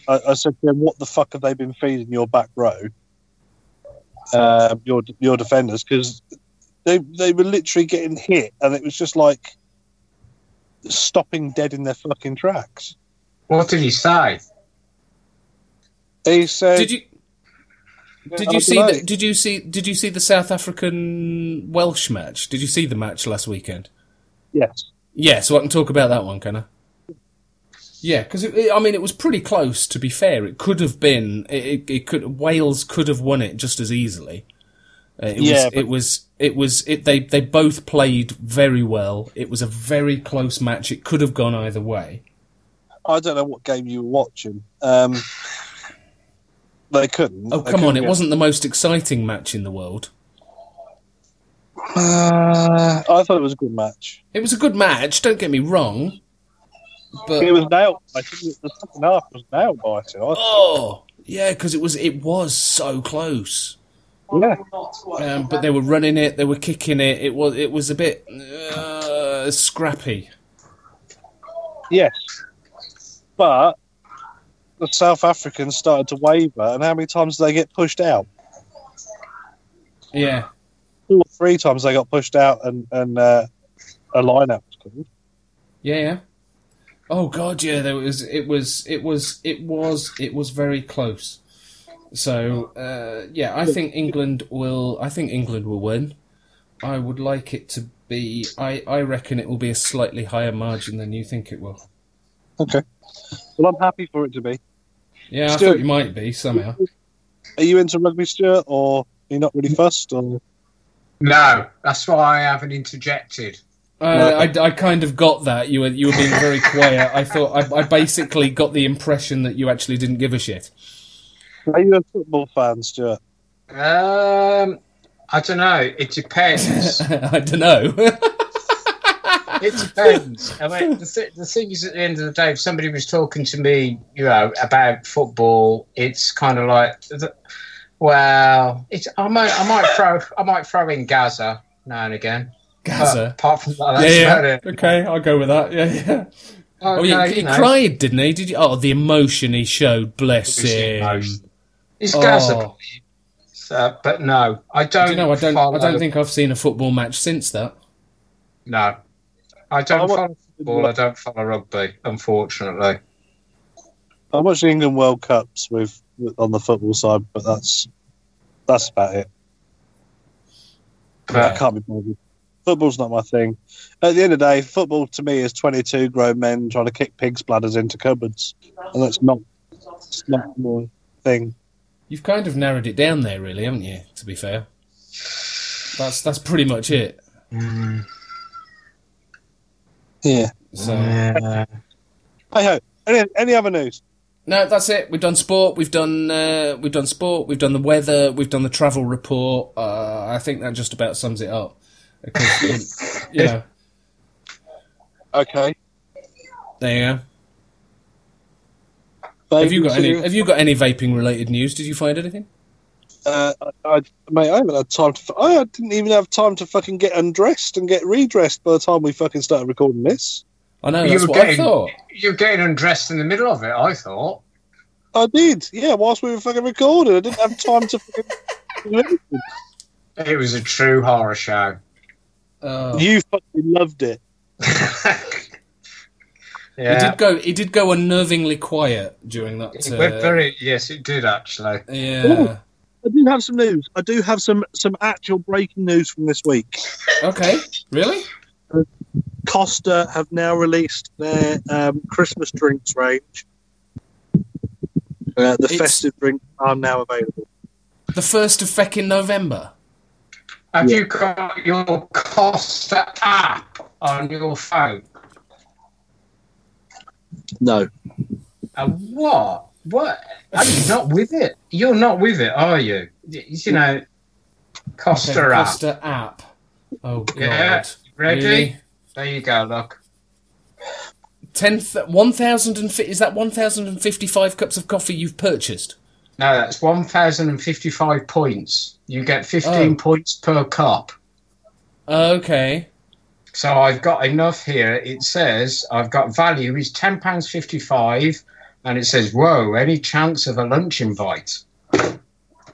I said to him, what the fuck have they been feeding your back row, your defenders? Because they were literally getting hit, and it was just like stopping dead in their fucking tracks. What did he say? He said... Did you see the South African Welsh match? Did you see the match last weekend? Yes. Yeah, so I can talk about that one, can I? Yeah, because it was pretty close. To be fair, it could have been. Wales could have won it just as easily. They both played very well. It was a very close match. It could have gone either way. I don't know what game you were watching. They couldn't. Oh, come on. It wasn't the most exciting match in the world. I thought it was a good match. It was a good match, don't get me wrong. But it was nail-biting. The second half was nail-biting. Oh, yeah, because it was so close. Yeah. But they were running it, they were kicking it. It was a bit scrappy. Yes. But... the South Africans started to waver, and how many times did they get pushed out? Yeah. 2 or 3 times they got pushed out, and a line-out was called. Yeah, yeah. Oh god, yeah. It was very close. So yeah, I think England will win. I would like it to be. I reckon it will be a slightly higher margin than you think it will. Okay. Well, I'm happy for it to be. Yeah, Stuart, I thought you might be somehow. Are you into rugby, Stuart, or are you not really fussed? Or no, that's why I haven't interjected. I kind of got that. You were being very quiet. I thought I basically got the impression that you actually didn't give a shit. Are you a football fan, Stuart? I don't know. It depends. I don't know. It depends. I mean, the thing is, at the end of the day, if somebody was talking to me, you know, about football, it's kind of like, well, it's I might throw in Gaza now and again. Gaza. Apart from that, that's about it. Okay, I'll go with that. Yeah, yeah. Oh, okay, he cried, didn't he? Did you? Oh, the emotion he showed. Bless him. It's Gaza. But no, I don't. Do you know, I don't think I've seen a football match since that. No, I don't follow football. I don't follow rugby, unfortunately. I watched the England World Cups with on the football side, but that's about it. But I can't be bothered. Football's not my thing. At the end of the day, football to me is 22 grown men trying to kick pig's bladders into cupboards. And that's not my thing. You've kind of narrowed it down there, really, haven't you, to be fair? That's pretty much it. Mm. Yeah. So. Yeah. Hey-ho. Any other news? No, that's it. We've done sport. We've done sport. We've done the weather. We've done the travel report. I think that just about sums it up. Yeah. Okay. There you go. Have you got any vaping related news? Did you find anything? I haven't had time to. I didn't even have time to fucking get undressed and get redressed by the time we fucking started recording this. I know. That's what I thought. You were getting undressed in the middle of it. I thought. I did. Yeah. Whilst we were fucking recording, I didn't have time to. Fucking... It was a true horror show. Oh. You fucking loved it. Yeah. It did go unnervingly quiet during that. It went very. Yes, it did actually. Yeah. Ooh, I do have some news. I do have some actual breaking news from this week. Okay. Really? Costa have now released their Christmas drinks range. Festive drinks are now available. The 1st of feckin' November. Have you got your Costa app on your phone? No. What? What? Are you not with it? You're not with it, are you? You know, Costa app. Oh, God. Yeah. Ready? Really? There you go, look. 1,050. Is that 1,055 cups of coffee you've purchased? No, that's 1,055 points. You get 15 points per cup. Okay. So I've got enough here. It says I've got value is £10.55, and it says, whoa, any chance of a lunch invite? Oh,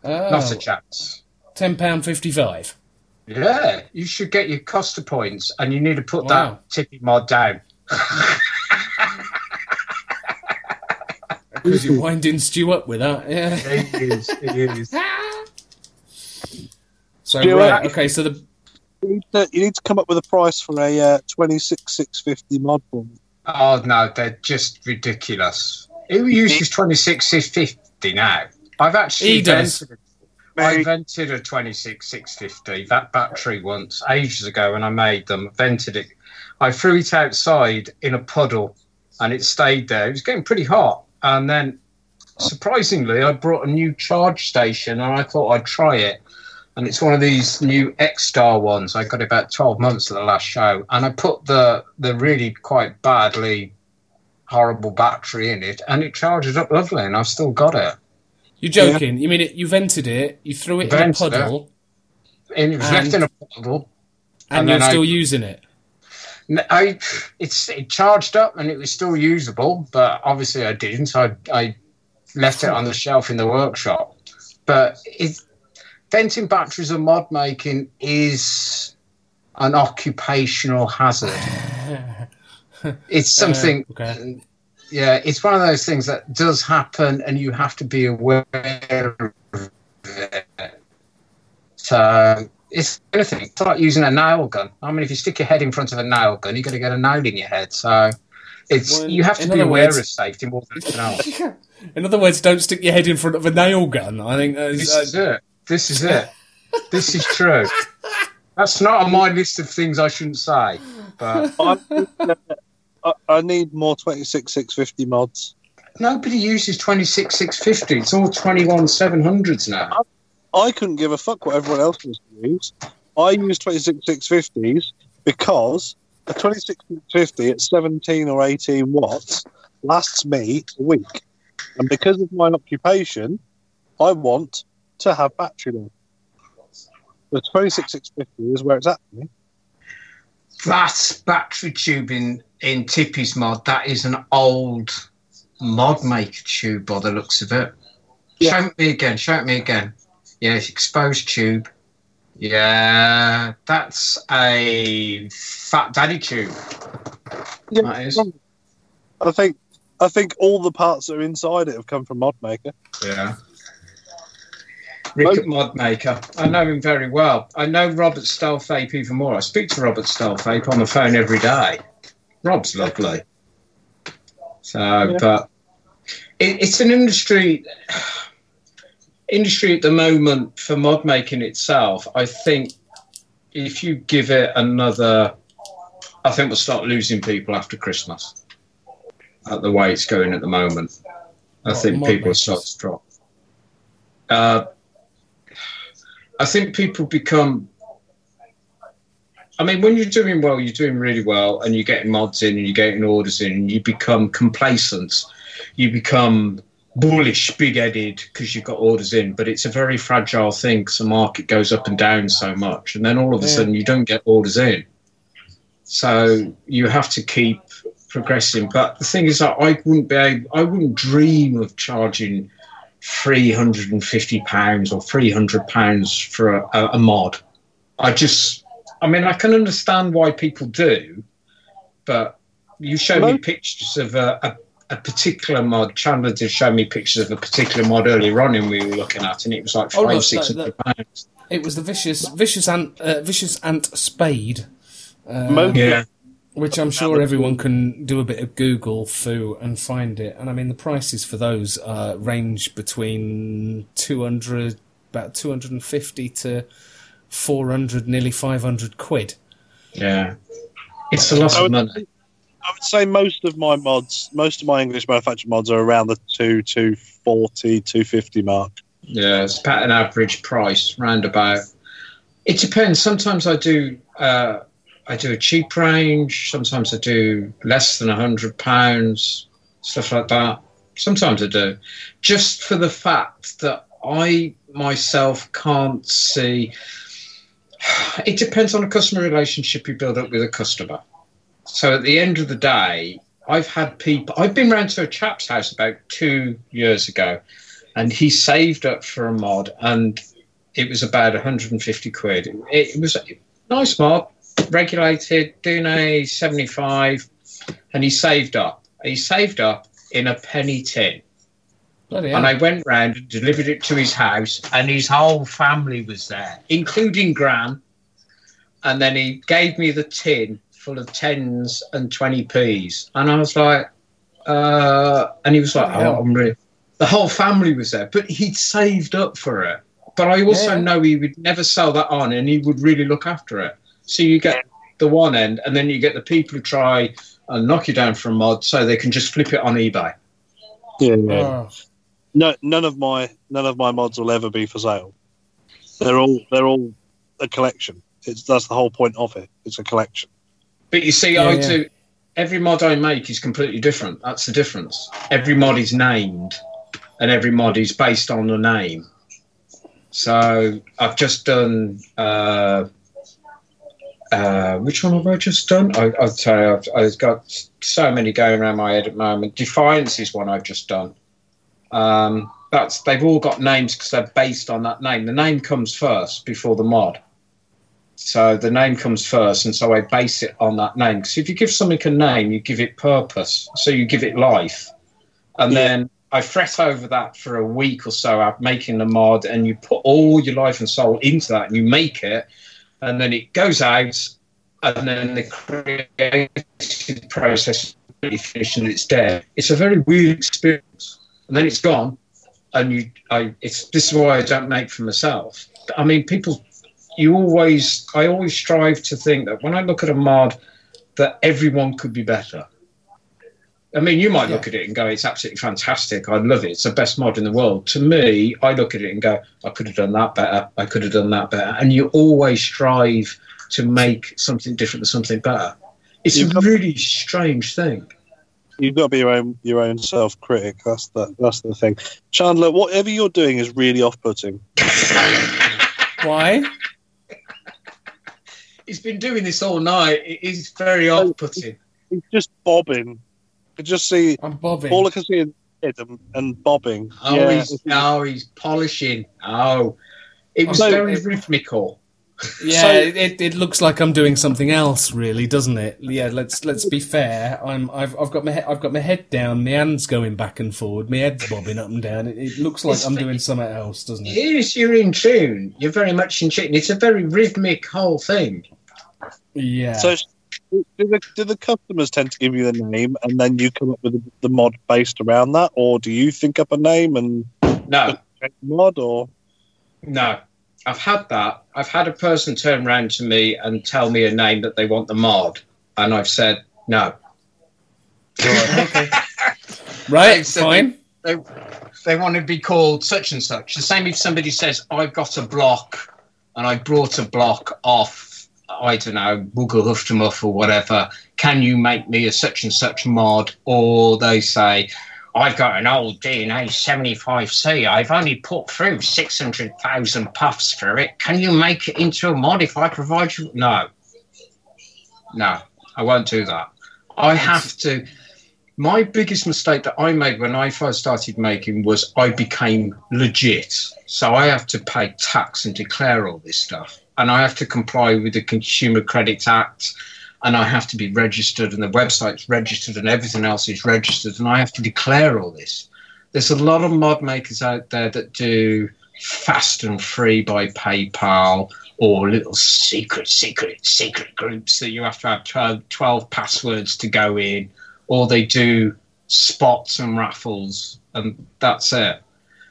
not a chance. £10.55. Yeah, you should get your Costa points, and you need to put that Tippy mod down. Because you're winding Stu up with that, yeah. It is. So, right, okay, so you need to come up with a price for a 26,650 mod board. Oh, no, they're just ridiculous. Who uses 26,650 now? I've actually invented a 26,650, that battery once, ages ago, when I made them, vented it. I threw it outside in a puddle, and it stayed there. It was getting pretty hot. And then, surprisingly, I brought a new charge station, and I thought I'd try it. And it's one of these new X-Star ones. I got it about 12 months at the last show. And I put the really quite badly horrible battery in it, and it charges up lovely, and I've still got it. You're joking? Yeah. You mean you vented it, you threw it in a puddle? And it was left in a puddle. And you're still using it? It charged up and it was still usable, but obviously I didn't. I left it on the shelf in the workshop. But venting batteries and mod making is an occupational hazard. It's something... okay. Yeah, it's one of those things that does happen and you have to be aware of it. So it's anything. It's like using a nail gun. I mean, if you stick your head in front of a nail gun, you're going to get a nail in your head. So it's you have to be aware of safety more than anything else. In other words, don't stick your head in front of a nail gun. I think that is, This is it. This is true. That's not on my list of things I shouldn't say. But I need more 26,650 mods. Nobody uses 26,650. It's all 21,700s now. I couldn't give a fuck what everyone else was to use. I use 26,650s because a 26,650 at 17 or 18 watts lasts me a week. And because of my occupation, I want to have battery life. The 26,650 is where it's at for me. That's battery tube in Tippy's mod. That is an old mod maker tube by the looks of it. Yeah. Show it me again. Yeah, it's exposed tube. Yeah, that's a Fat Daddy tube. Yeah, that is. I think all the parts that are inside it have come from Modmaker. Yeah. Rick at Modmaker. I know him very well. I know Robert Stelfape even more. I speak to Robert Stelfape on the phone every day. Rob's lovely. So, yeah. But it's an industry at the moment for mod making itself. I think if you give it another, I think we'll start losing people after Christmas. At the way it's going at the moment, I think people start to drop. I think people become. I mean, when you're doing really well, and you're getting mods in, and you're getting orders in, and you become complacent. You become bullish, big-headed, because you've got orders in. But it's a very fragile thing because the market goes up and down so much. And then all of a sudden, you don't get orders in. So you have to keep progressing. But the thing is that I wouldn't dream of charging £350 or £300 for a mod. I can understand why people do, but you show me pictures of a particular mod. Chandler did show me pictures of a particular mod earlier on, and we were looking at, and it was like £500-600. It was the vicious ant spade, which I'm sure everyone can do a bit of Google foo and find it. And I mean, the prices for those range between $250 to 400, nearly 500 £400, nearly £500. Yeah, it's a lot of money. I would say most of my English manufactured mods are around the 240, 250 mark. Yeah, it's about an average price, roundabout. It depends. Sometimes I do a cheap range. Sometimes I do less than £100, stuff like that. Sometimes I do, just for the fact that I myself can't see. It depends on the customer relationship you build up with a customer. So at the end of the day, I've been round to a chap's house about 2 years ago, and he saved up for a mod, and it was about £150. It was a nice mod, regulated, DNA 75, and he saved up. He saved up in a penny tin. Bloody and hell. I went round and delivered it to his house, and his whole family was there, including Gran. And then he gave me the tin full of 10s and 20p's. And I was like, and he was like, I'm really... The whole family was there, but he'd saved up for it. But I also know he would never sell that on, and he would really look after it. So you get the one end, and then you get the people who try and knock you down for a mod so they can just flip it on eBay. Yeah. Oh. No, none of my mods will ever be for sale. They're all a collection. That's the whole point of it. It's a collection. But you see, I do. Every mod I make is completely different. That's the difference. Every mod is named, and every mod is based on a name. So I've just done. Which one have I just done? I'll tell you, I've got so many going around my head at the moment. Defiance is one I've just done. They've all got names because they're based on that name. The name comes first before the mod. So the name comes first, and so I base it on that name. Because if you give something a name, you give it purpose, so you give it life. And then I fret over that for a week or so out making the mod, and you put all your life and soul into that, and you make it, and then it goes out, and then the creative process is really finished and it's dead. It's a very weird experience. And then it's gone, and this is why I don't make for myself. I mean, I always strive to think that when I look at a mod, that everyone could be better. I mean, you might look at it and go, it's absolutely fantastic. I love it. It's the best mod in the world. To me, I look at it and go, I could have done that better. I could have done that better. And you always strive to make something different and something better. It's a really strange thing. You've got to be your own self critic. That's the thing. Chandler, whatever you're doing is really off putting. Why? He's been doing this all night. It is very off putting. He's just bobbing. I just see. I'm bobbing. All I can see is him and bobbing. Oh, yeah. He's polishing. Oh, it was very rhythmical. Yeah, so, it looks like I'm doing something else, really, doesn't it? Yeah, let's be fair. I've got my head down. My hands going back and forward. My head's bobbing up and down. It looks like I'm doing something else, doesn't it? Yes, you're in tune. You're very much in tune. It's a very rhythmic whole thing. Yeah. So do the customers tend to give you the name, and then you come up with the mod based around that, or do you think up a name and no mod or no? I've had that. I've had a person turn around to me and tell me a name that they want the mod, and I've said no. Right, okay. Right, fine. They want to be called such and such. The same if somebody says, I've got a block, and I brought a block off, I don't know, Woogle or whatever, can you make me a such and such mod? Or they say, I've got an old DNA 75C. I've only put through 600,000 puffs for it. Can you make it into a mod if I provide you? No, I won't do that. I have to. My biggest mistake that I made when I first started making was I became legit. So I have to pay tax and declare all this stuff. And I have to comply with the Consumer Credit Act. And I have to be registered, and the website's registered, and everything else is registered, and I have to declare all this. There's a lot of mod makers out there that do fast and free by PayPal or little secret groups that you have to have 12 passwords to go in, or they do spots and raffles, and that's it.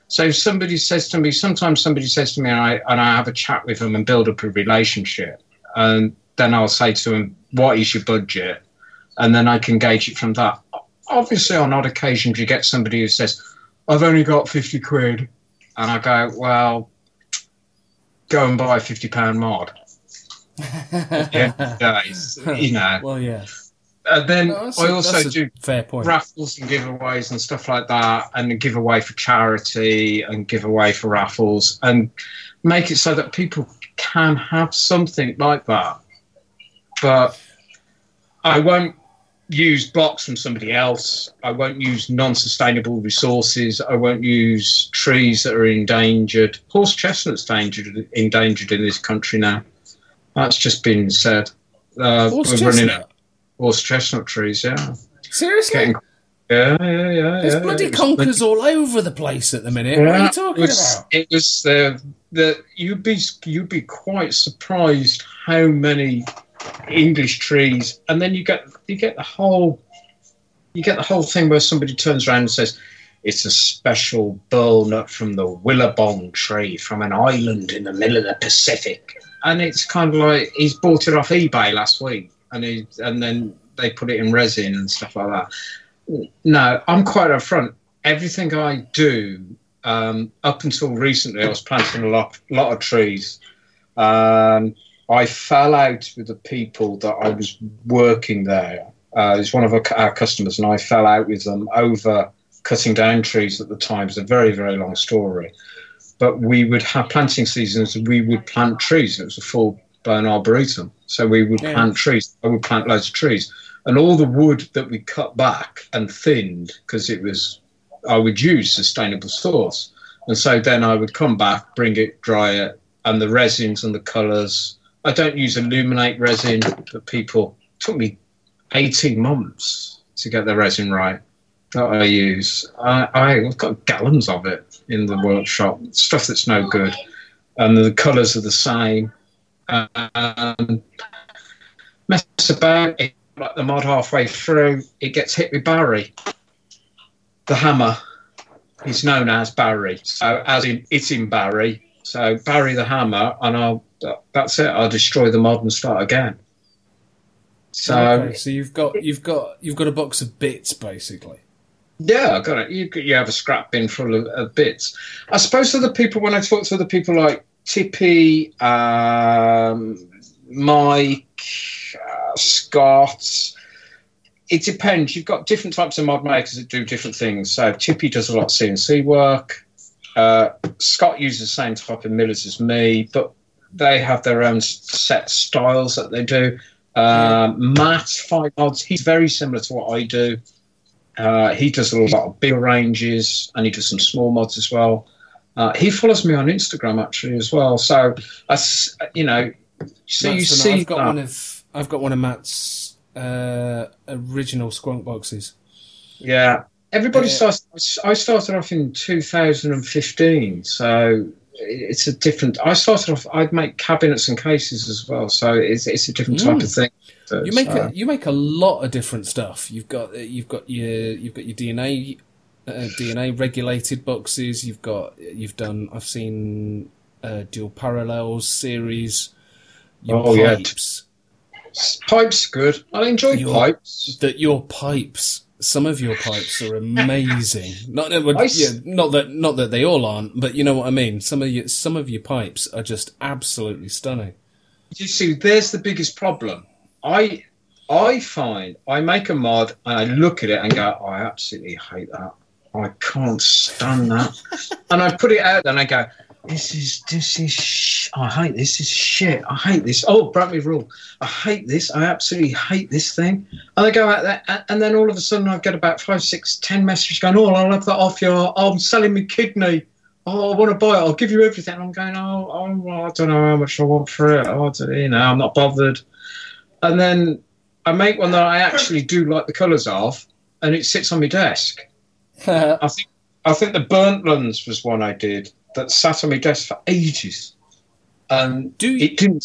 So sometimes somebody says to me, and I have a chat with them and build up a relationship, and then I'll say to them, what is your budget? And then I can gauge it from that. Obviously, on odd occasions, you get somebody who says, I've only got 50 quid. And I go, well, go and buy a £50 mod. Well, yeah. And then I also do raffles and giveaways and stuff like that, and give away for charity and give away for raffles, and make it so that people can have something like that. But I won't use blocks from somebody else. I won't use non-sustainable resources. I won't use trees that are endangered. Horse chestnut's endangered in this country now. That's just been said. Running out of horse chestnut trees, yeah. Seriously? Yeah. There's bloody conkers all over the place at the minute. What are you talking about? It was the you'd be quite surprised how many English trees, and then you get the whole thing where somebody turns around and says, it's a special bull nut from the Willabong tree from an island in the middle of the Pacific, and it's kind of like he's bought it off eBay last week, and then they put it in resin and stuff like that. No, I'm quite upfront. Everything I do, up until recently, I was planting a lot of trees. I fell out with the people that I was working there. It's one of our customers, and I fell out with them over cutting down trees at the time. It's a very, very long story. But we would have planting seasons, and we would plant trees. It was a full-blown arboretum. So we would plant trees. I would plant loads of trees. And all the wood that we cut back and thinned, because I would use sustainable source. And so then I would come back, bring it, dry it, and the resins and the colours I don't use Illuminate resin, but people, it took me 18 months to get the resin right that I use. I've got gallons of it in the workshop, stuff that's no good. And the colours are the same. And mess about, like the mod halfway through, it gets hit with Barry. The hammer is known as Barry. So as in, it's in Barry. So Barry the hammer, and that's it. I'll destroy the mod and start again. So, okay, so you've got a box of bits basically. Yeah, I got it. You have a scrap bin full of bits. I suppose other people, when I talk to other people like Tippy, Mike, Scott, it depends. You've got different types of mod makers that do different things. So Tippy does a lot of CNC work. Scott uses the same type of millers as me, but they have their own set styles that they do. Matt, Fine Mods, he's very similar to what I do. He does a lot of big ranges, and he does some small mods as well. He follows me on Instagram actually as well. So, I've got one of Matt's original Squonk boxes. Yeah, everybody starts. I started off in 2015, so it's a different. I started off. I'd make cabinets and cases as well, so it's a different type of thing. But, you make a lot of different stuff. You've got your DNA regulated boxes. I've seen dual parallels series. Pipes. Pipes good. I enjoy pipes. Some of your pipes are amazing. Not that they all aren't, but you know what I mean. Some of your pipes are just absolutely stunning. You see, there's the biggest problem. I find I make a mod and I look at it and go, I absolutely hate that. I can't stand that. And I put it out and I go, I hate this. This is shit. I hate this. Oh, Bradley Rule. I hate this. I absolutely hate this thing. And I go out there, and then all of a sudden I get about 5, 6, 10 messages going, oh, I'll have that off you. I'm selling me kidney. Oh, I want to buy it. I'll give you everything. And I'm going, I don't know how much I want for it. I'm not bothered. And then I make one that I actually do like the colours of, and it sits on my desk. I think the burnt ones was one I did that sat on my desk for ages. It didn't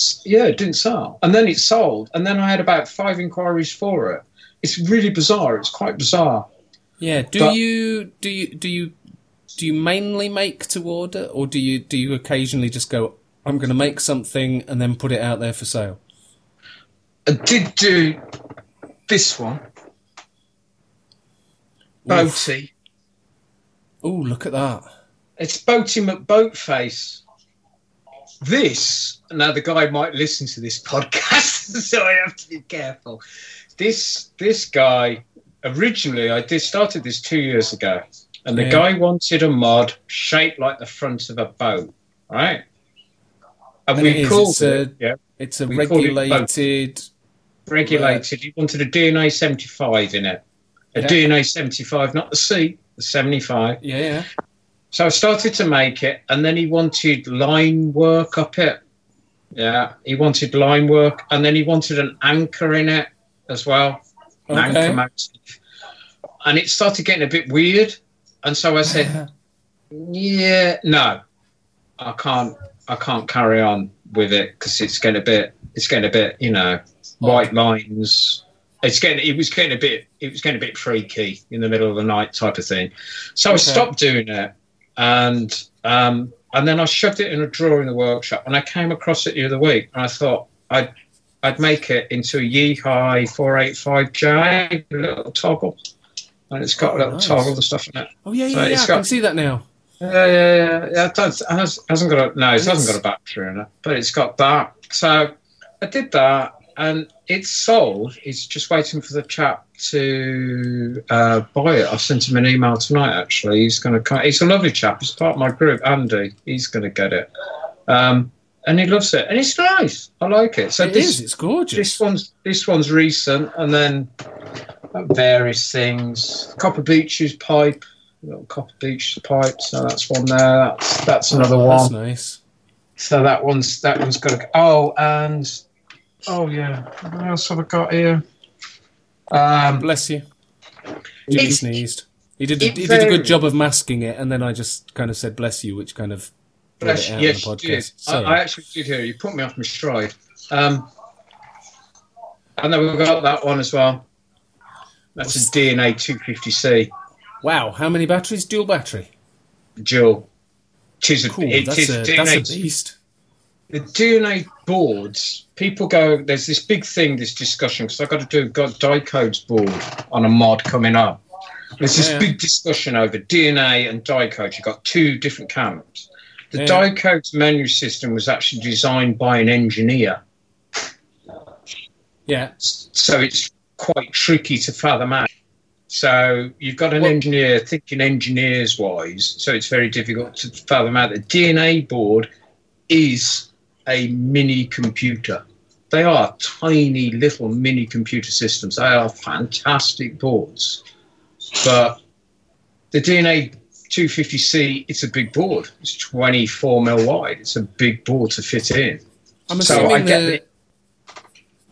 sell. And then it sold, and then I had about 5 inquiries for it. It's really bizarre. It's quite bizarre. Yeah. Do you mainly make to order, or do you occasionally just go, I'm going to make something and then put it out there for sale? I did do this one. Boaty. Oh, look at that. It's Boaty McBoatface. This, now the guy might listen to this podcast, so I have to be careful. This guy, originally, I started this 2 years ago, and the guy wanted a mod shaped like the front of a boat, right? And we called it... It's a regulated... Regulated. He wanted a DNA 75 in it. DNA 75, not the C, the 75. Yeah, yeah. So I started to make it, and then he wanted line work up it. Yeah, he wanted line work, and then he wanted an anchor in it as well. Anchor motif. And it started getting a bit weird, and so I said, no, I can't carry on with it because it's getting a bit, white lines. It was getting a bit freaky in the middle of the night type of thing. So I stopped doing it, and then I shoved it in a drawer in the workshop, and I came across it the other week, and I thought I'd make it into a Yeehai 485J little toggle, and it's got a little toggle and stuff in it. Oh yeah, so I can see that now. It hasn't got a battery in it, but it's got that. So I did that, and it's sold. It's just waiting for the chap to buy it. I sent him an email tonight. Actually, he's going to come. He's a lovely chap. He's part of my group, Andy. He's going to get it, and he loves it. And it's nice. I like it. So it's gorgeous. This one's recent, and then various things. Copper Beach's pipe. Little Copper Beach pipe, so that's one there. That's another one. That's nice. So that one's got to go. What else have I got here? Bless you. Jimmy sneezed. He did a good job of masking it, and then I just kind of said "bless you," which kind of bless out yes, on the podcast. You did. So. I actually did hear you. Put me off my stride. And then we've got that one as well. That's a DNA 250C. Wow, how many batteries? Dual battery. Dual. That's a beast. The DNA boards. People go. There's this big thing. This discussion because I've got a Dicodes board on a mod coming up. There's this big discussion over DNA and Dicodes. You've got two different camps. The Dicodes menu system was actually designed by an engineer. Yeah. So it's quite tricky to fathom out. So you've got an engineer thinking engineers-wise, so it's very difficult to fathom out. The DNA board is a mini computer. They are tiny little mini computer systems. They are fantastic boards. But the DNA 250C, it's a big board. It's 24 mil wide. It's a big board to fit in. I'm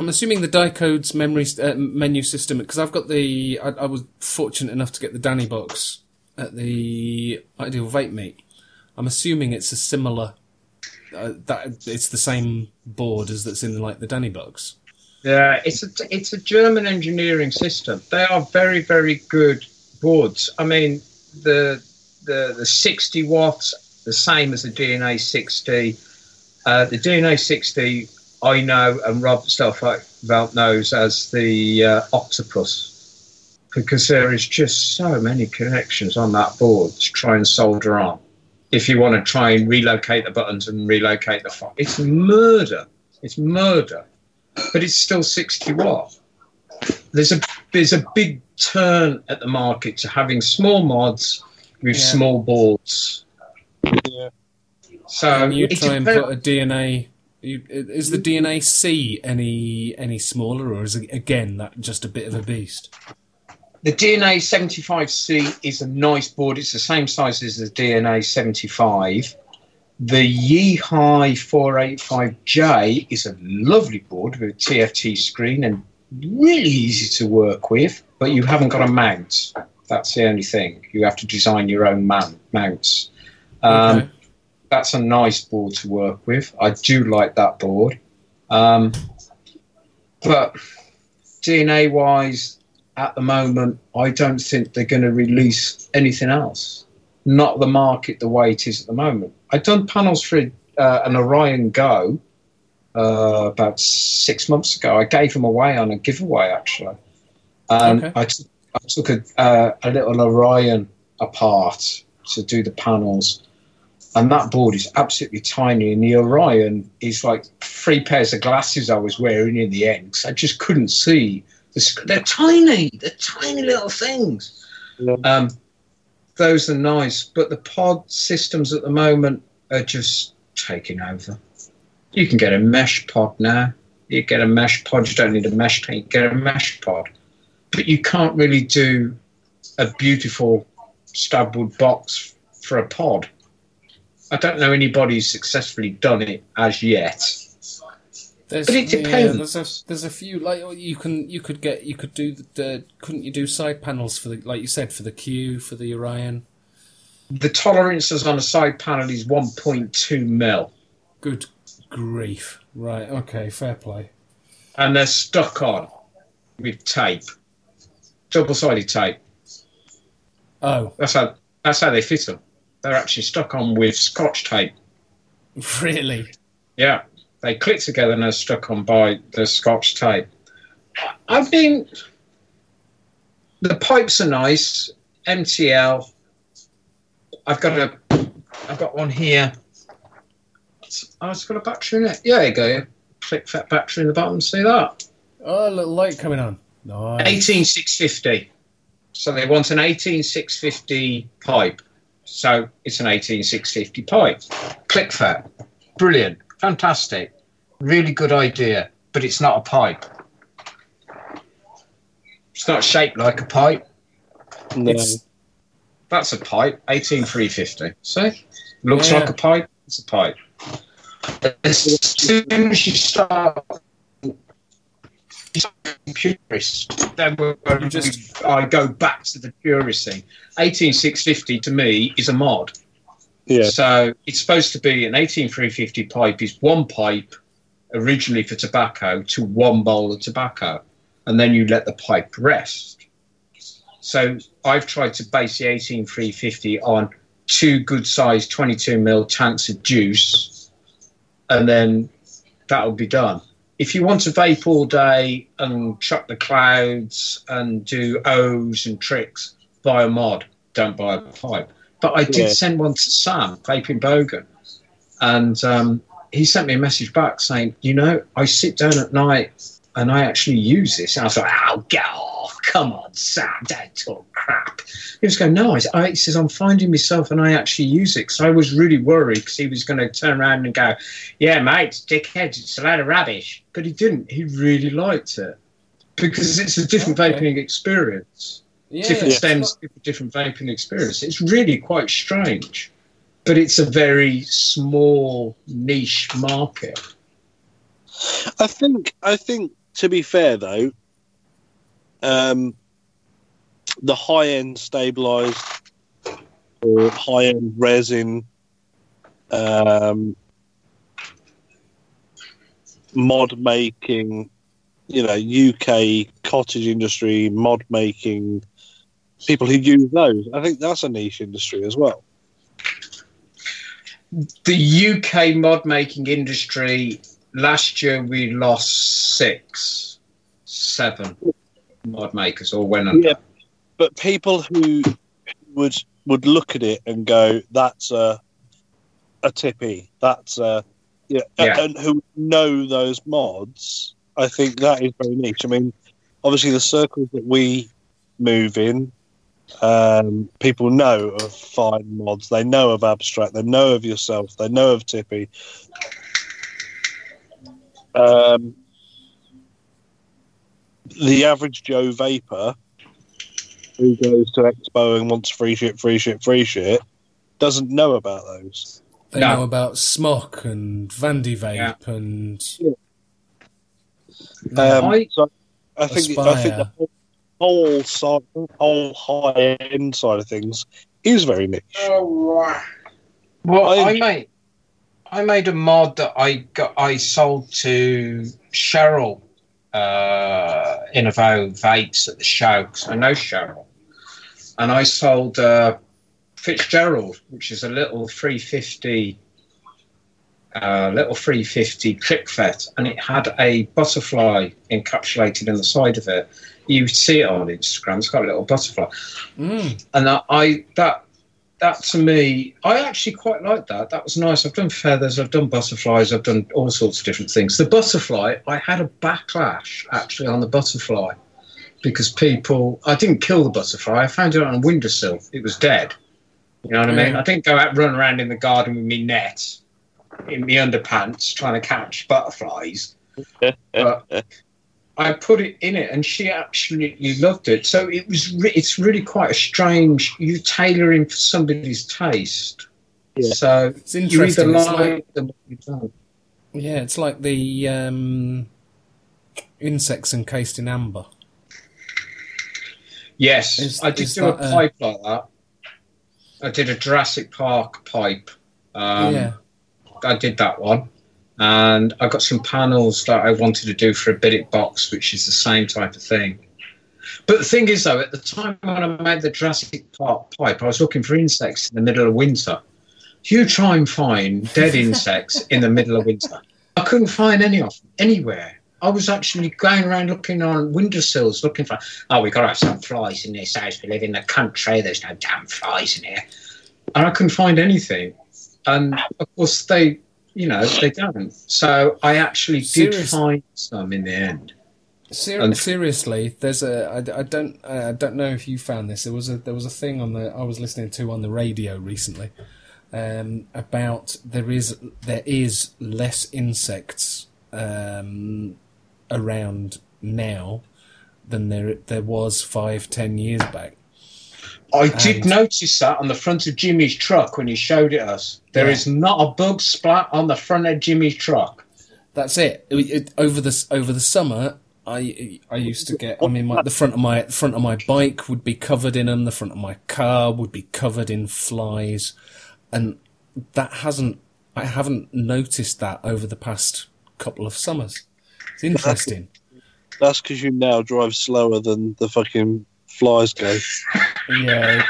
assuming the Dicodes memory menu system, because I've got I was fortunate enough to get the Danny Box at the Ideal Vape Meet. I'm assuming it's a similar, that it's the same board as that's in like the Danny Box. Yeah, it's a German engineering system. They are very, very good boards. I mean, the 60 watts, the same as the DNA 60. The DNA 60, I know, and Rob Stelfeldt knows as the octopus, because there is just so many connections on that board to try and solder on. If you want to try and relocate the buttons and relocate the font, it's murder. It's murder. But it's still 60 watt. There's a big turn at the market to having small mods with small boards. Yeah. So and you try and put a DNA. Is the DNA C any smaller, or is it, again, that just a bit of a beast? The DNA 75C is a nice board. It's the same size as the DNA 75. The Yeehai 485J is a lovely board with a TFT screen and really easy to work with, but you haven't got a mount. That's the only thing. You have to design your own mounts. Okay. That's a nice board to work with. I do like that board. But DNA-wise, at the moment, I don't think they're going to release anything else. Not the market the way it is at the moment. I've done panels for an Orion Go about 6 months ago. I gave them away on a giveaway, actually. Okay. I took a little Orion apart to do the panels, and that board is absolutely tiny, and the Orion is like three pairs of glasses I was wearing in the end, because I just couldn't see. They're tiny. They're tiny little things. Those are nice, but the pod systems at the moment are just taking over. You can get a mesh pod now. You get a mesh pod. You don't need a mesh tank. Get a mesh pod. But you can't really do a beautiful stabwood box for a pod. I don't know anybody who's successfully done it as yet. But it depends. Yeah, there's a few, like couldn't you do side panels for the, like you said, for the Q, for the Orion? The tolerances on a side panel is 1.2 mil. Good grief. Right, okay, fair play. And they're stuck on with tape. Double-sided tape. Oh. That's how they fit them. They're actually stuck on with Scotch tape. Really? Yeah. They click together and they're stuck on by the Scotch tape. I mean, the pipes are nice. MTL. I've got one here. Oh, it's got a battery in it. Yeah, there you go. Click that battery in the bottom. See that? Oh, a little light coming on. Nice. 18650. So they want an 18650 pipe. So it's an 18650 pipe. Click that. Brilliant. Fantastic. Really good idea, but it's not a pipe. It's not shaped like a pipe. No. That's a pipe, 18350. See? Looks like a pipe, it's a pipe. As soon as you start purist, then I go back to the purist thing. 18650 to me is a mod. Yeah. So it's supposed to be an 18350 pipe is one pipe originally for tobacco to one bowl of tobacco, and then you let the pipe rest. So I've tried to base the 18350 on two good size 22 mil tanks of juice, and then that'll be done. If you want to vape all day and chuck the clouds and do O's and tricks, buy a mod, don't buy a pipe. But I did send one to Sam Vaping Bogan, and he sent me a message back saying, you know, I sit down at night and I actually use this. And I was like, oh, God, come on, Sam, don't talk crap. He was going, no, he says, I'm finding myself and I actually use it. Because I was really worried because he was going to turn around and go, yeah, mate, it's dickheads, it's a load of rubbish. But he didn't. He really liked it because it's a different vaping experience. Yeah, different stems, different vaping experience. It's really quite strange. But it's a very small niche market. I think to be fair though, the high end stabilised or high end resin mod making, you know, UK cottage industry mod making people who use those. I think that's a niche industry as well. The UK mod making industry, last year we lost 6-7 mod makers all went under. Yeah, but people who would look at it and go, that's a Tippy, that's and who know those mods, I think that is very niche. I mean, obviously the circles that we move in, people know of Fine Mods, they know of Abstract, they know of yourself, they know of Tippy. The average Joe Vapor who goes to Expo and wants free shit doesn't know about those. They know about Smock and Vandy Vape and so I think the whole side, whole high end side of things is very niche. Well, I made a mod that I sold to Cheryl Innovo Vapes at the show, because I know Cheryl, and I sold Fitzgerald, which is a little 350 click fet, and it had a butterfly encapsulated in the side of it. You see it on Instagram. It's got a little butterfly, and that to me, I actually quite like that. That was nice. I've done feathers, I've done butterflies, I've done all sorts of different things. The butterfly, I had a backlash actually on the butterfly because I didn't kill the butterfly. I found it on a windowsill. It was dead. You know what I mean? I didn't go out run around in the garden with me net in my underpants trying to catch butterflies. But I put it in it, and she absolutely loved it. So it was. It's really quite a strange. You tailoring for somebody's taste. Yeah. So it's interesting. You either like them or you don't. Yeah, it's like the insects encased in amber. Yes, I did a pipe like that. I did a Jurassic Park pipe. I did that one. And I got some panels that I wanted to do for a Billet Box, which is the same type of thing. But the thing is, though, at the time when I made the Jurassic Park pipe, I was looking for insects in the middle of winter. You try and find dead insects in the middle of winter. I couldn't find any of them anywhere. I was actually going around looking on windowsills, looking for, we've got to have some flies in this house. We live in the country. There's no damn flies in here. And I couldn't find anything. And, of course, they don't. So I actually did find some in the end. Seriously, there's I don't know if you found this. There was a thing I was listening to on the radio recently about there is less insects around now than there was 5-10 years back. I did notice that on the front of Jimmy's truck when he showed it us. There is not a bug splat on the front of Jimmy's truck. That's it. Over the summer, I used to get. I mean, the front of my bike would be covered in them. The front of my car would be covered in flies, and that hasn't. I haven't noticed that over the past couple of summers. It's interesting. That's because you now drive slower than the fucking flies go. Yeah,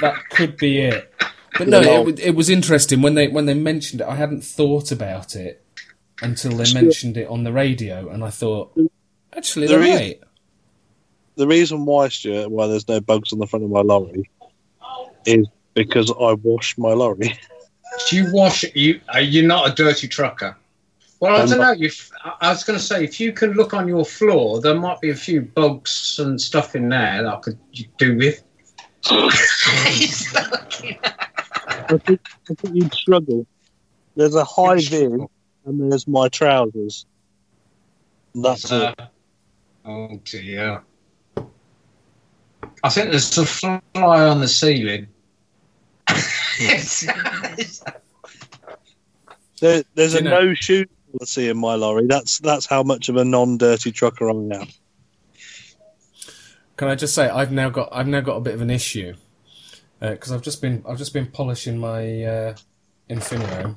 that could be it. But no, it was interesting when they mentioned it. I hadn't thought about it until they mentioned it on the radio, and I thought, actually, they're right. The reason why, Stuart, why there's no bugs on the front of my lorry is because I wash my lorry. Do you wash it? You're not a dirty trucker. Well, I don't know. I was going to say, if you can look on your floor, there might be a few bugs and stuff in there that I could do with. He's looking at... I think you'd struggle. There's a high vein, and there's my trousers. That's it. Oh, dear. I think there's a fly on the ceiling. There's a no-shoe policy in my lorry. That's how much of a non-dirty trucker I am. Can I just say I've now got a bit of an issue because I've just been polishing my Infinio.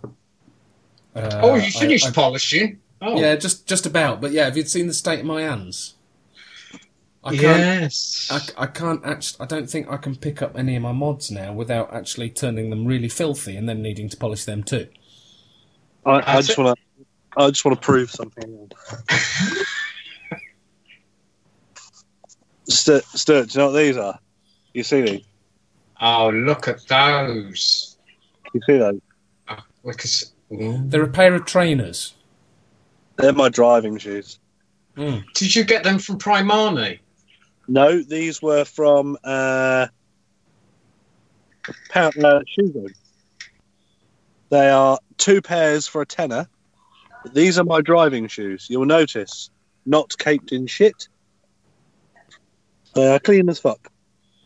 Oh, you finished polishing? Oh, yeah, just about. But yeah, have you seen the state of my hands? I don't think I can pick up any of my mods now without actually turning them really filthy and then needing to polish them too. I just want to prove something. Stuart, do you know what these are? You see these? Oh, look at those! You see those? They're a pair of trainers. They're my driving shoes. Mm. Did you get them from Primani? No, these were from Shugo. They are two pairs for £10. These are my driving shoes. You'll notice, not caked in shit. They are clean as fuck.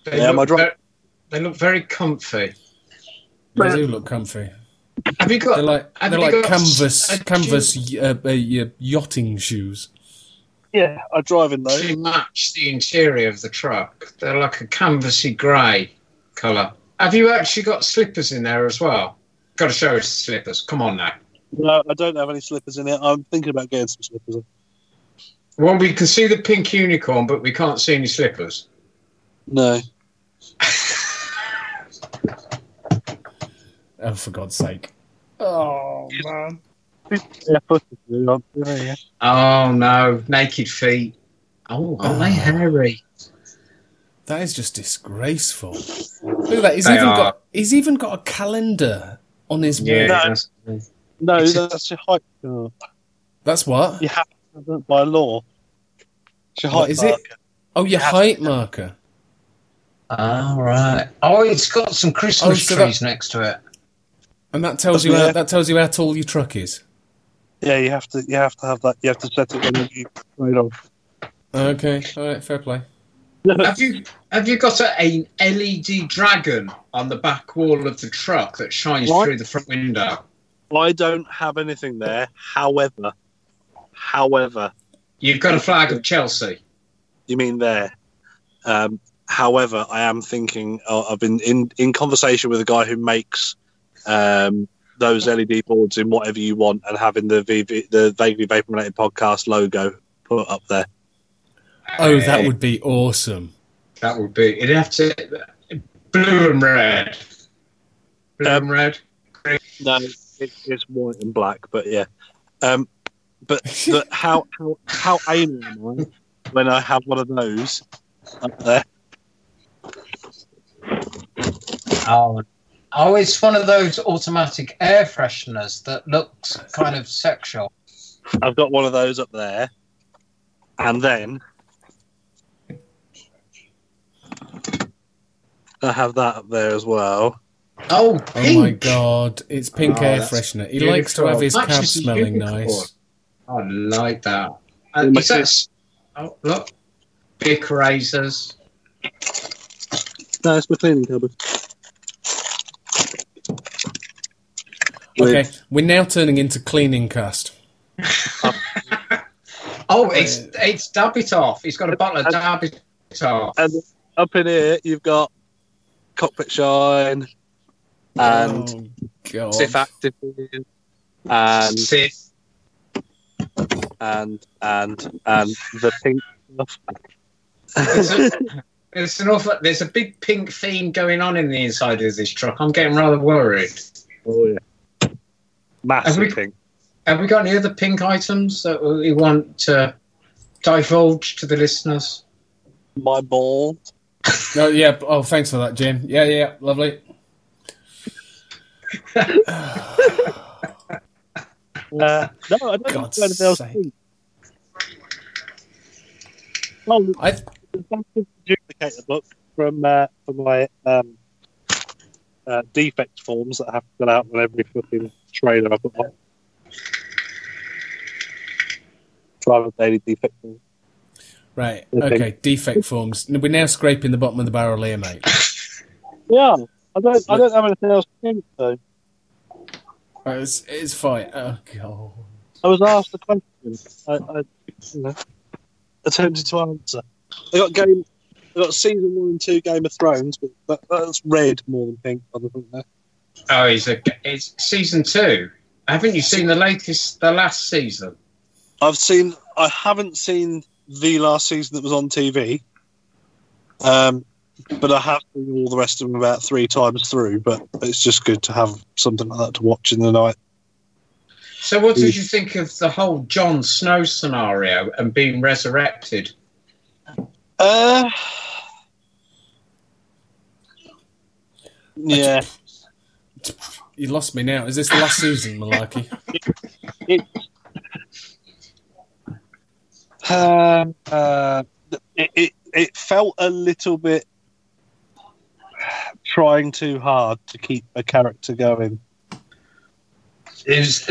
They look very comfy. They do look comfy. Have you got? They're like canvas yachting shoes. Yeah, I drive in those. They match the interior of the truck. They're like a canvassy grey colour. Have you actually got slippers in there as well? Got to show us slippers. Come on now. No, I don't have any slippers in it. I'm thinking about getting some slippers in. Well, we can see the pink unicorn, but we can't see any slippers. No. Oh, for God's sake. Oh, man. Oh, no. Naked feet. Oh, aren't they hairy? That is just disgraceful. Look at that. He's even got a calendar on his wall. No, that's your height. That's what? You have to have it by law. It's your height marker. It? Oh, your height marker. All right. Oh, it's got some Christmas trees next to it. And that tells you how tall your truck is. Yeah, you have to have that. You have to set it when you trade off. Okay, all right, fair play. Have you got an LED dragon on the back wall of the truck that shines through the front window? I don't have anything there. However, you've got a flag of Chelsea. You mean there? However, I am thinking. I've been in conversation with a guy who makes those LED boards in whatever you want, and having the Vaguely Vaping Related Podcast logo put up there. Oh, that would be awesome. That would be. It'd have to blue and red. No, it's white and black, but yeah. But how anal am I when I have one of those up there? Oh, it's one of those automatic air fresheners that looks kind of sexual. I've got one of those up there, and then I have that up there as well. Oh, pink. Oh my God! It's pink air freshener. He likes to have his cab smelling nice. I like that. Look, Bic razors. No, it's my cleaning cupboard. Okay, we're now turning into cleaning cast. Oh, it's Dabbitoff. He's got a bottle of Dabbitoff. And up in here, you've got Cockpit Shine and Sif Active and Sif and the pink stuff. There's a big pink theme going on in the inside of this truck. I'm getting rather worried. Oh yeah. Massive pink. Have we got any other pink items that we want to divulge to the listeners? My ball. Oh, yeah. Oh, thanks for that, Jim. Yeah, yeah. Lovely. No, I don't know anything else. Oh, I've duplicated a book from my defect forms that I have to fill out on every fucking trailer I put on. Private daily defect forms. Right, okay, defect forms. We're now scraping the bottom of the barrel here, mate. Yeah, I don't have anything else to do, though. Right, it's fine. Oh, God. I was asked a question. I attempted to answer. I got season 1 and 2 Game of Thrones, but that's red more than pink on the front there. Oh, it's season 2. Haven't you seen the last season? I haven't seen the last season that was on TV, but I have seen all the rest of them about 3 times through. But it's just good to have something like that to watch in the night. So, what did you think of the whole Jon Snow scenario and being resurrected? Yeah. You lost me now. Is this the last season, Malarkey? It felt a little bit trying too hard to keep a character going. There was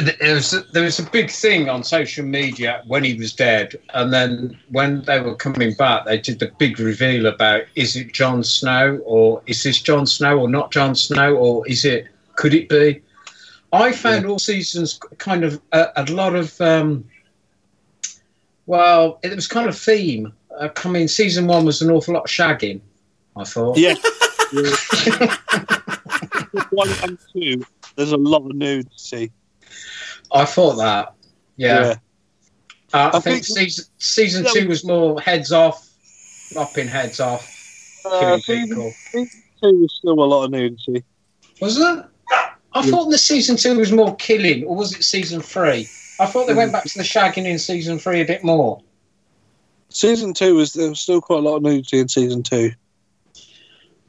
a big thing on social media when he was dead, and then when they were coming back, they did the big reveal about, is it Jon Snow, or is this Jon Snow, or not Jon Snow, or is it, could it be? I found all seasons kind of a lot of... Well, it was kind of theme. I mean, season 1 was an awful lot of shagging, I thought. Yeah. 1 and 2, there's a lot of nudes to see. I thought that, yeah. I think season 2 was more heads off, lopping heads off, killing people. Season 2 was still a lot of nudity. Was it? I thought the season 2 was more killing, or was it season 3? I thought they went back to the shagging in season 3 a bit more. There was still quite a lot of nudity in season 2.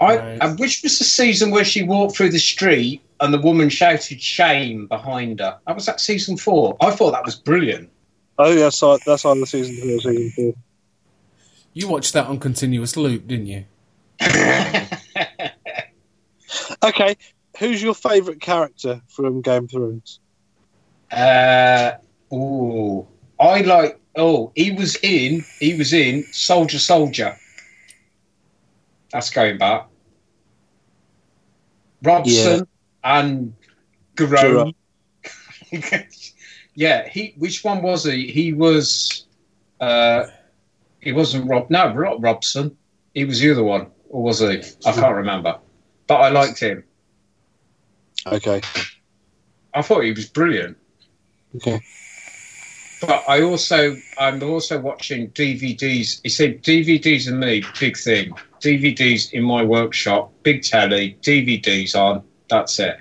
I wish was the season where she walked through the street and the woman shouted shame behind her. That was at season 4. I thought that was brilliant. Oh yeah, so that's either season 3 or season 4. You watched that on continuous loop, didn't you? Okay, who's your favourite character from Game of Thrones? He was in Soldier. That's going back. Robson and Garone. Yeah, which one was he? He was he wasn't Rob, no, not Robson. He was the other one, or was he? I can't remember. But I liked him. Okay. I thought he was brilliant. Okay. But I'm also watching DVDs. You see, DVDs and me, big thing. DVDs in my workshop, big telly, DVDs on, that's it.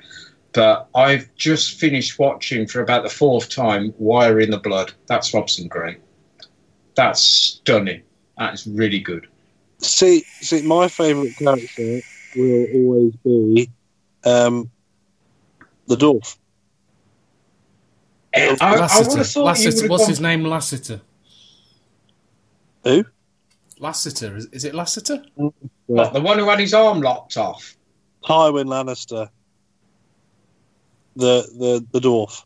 But I've just finished watching for about the 4th time Wire in the Blood. That's Robson Gray. That's stunning. That is really good. See, my favourite character will always be the Dwarf. Lassiter. What's his name? Lassiter. Who? Lassiter. Is it Lassiter? Yeah. What, the one who had his arm lopped off. Tywin Lannister. The dwarf.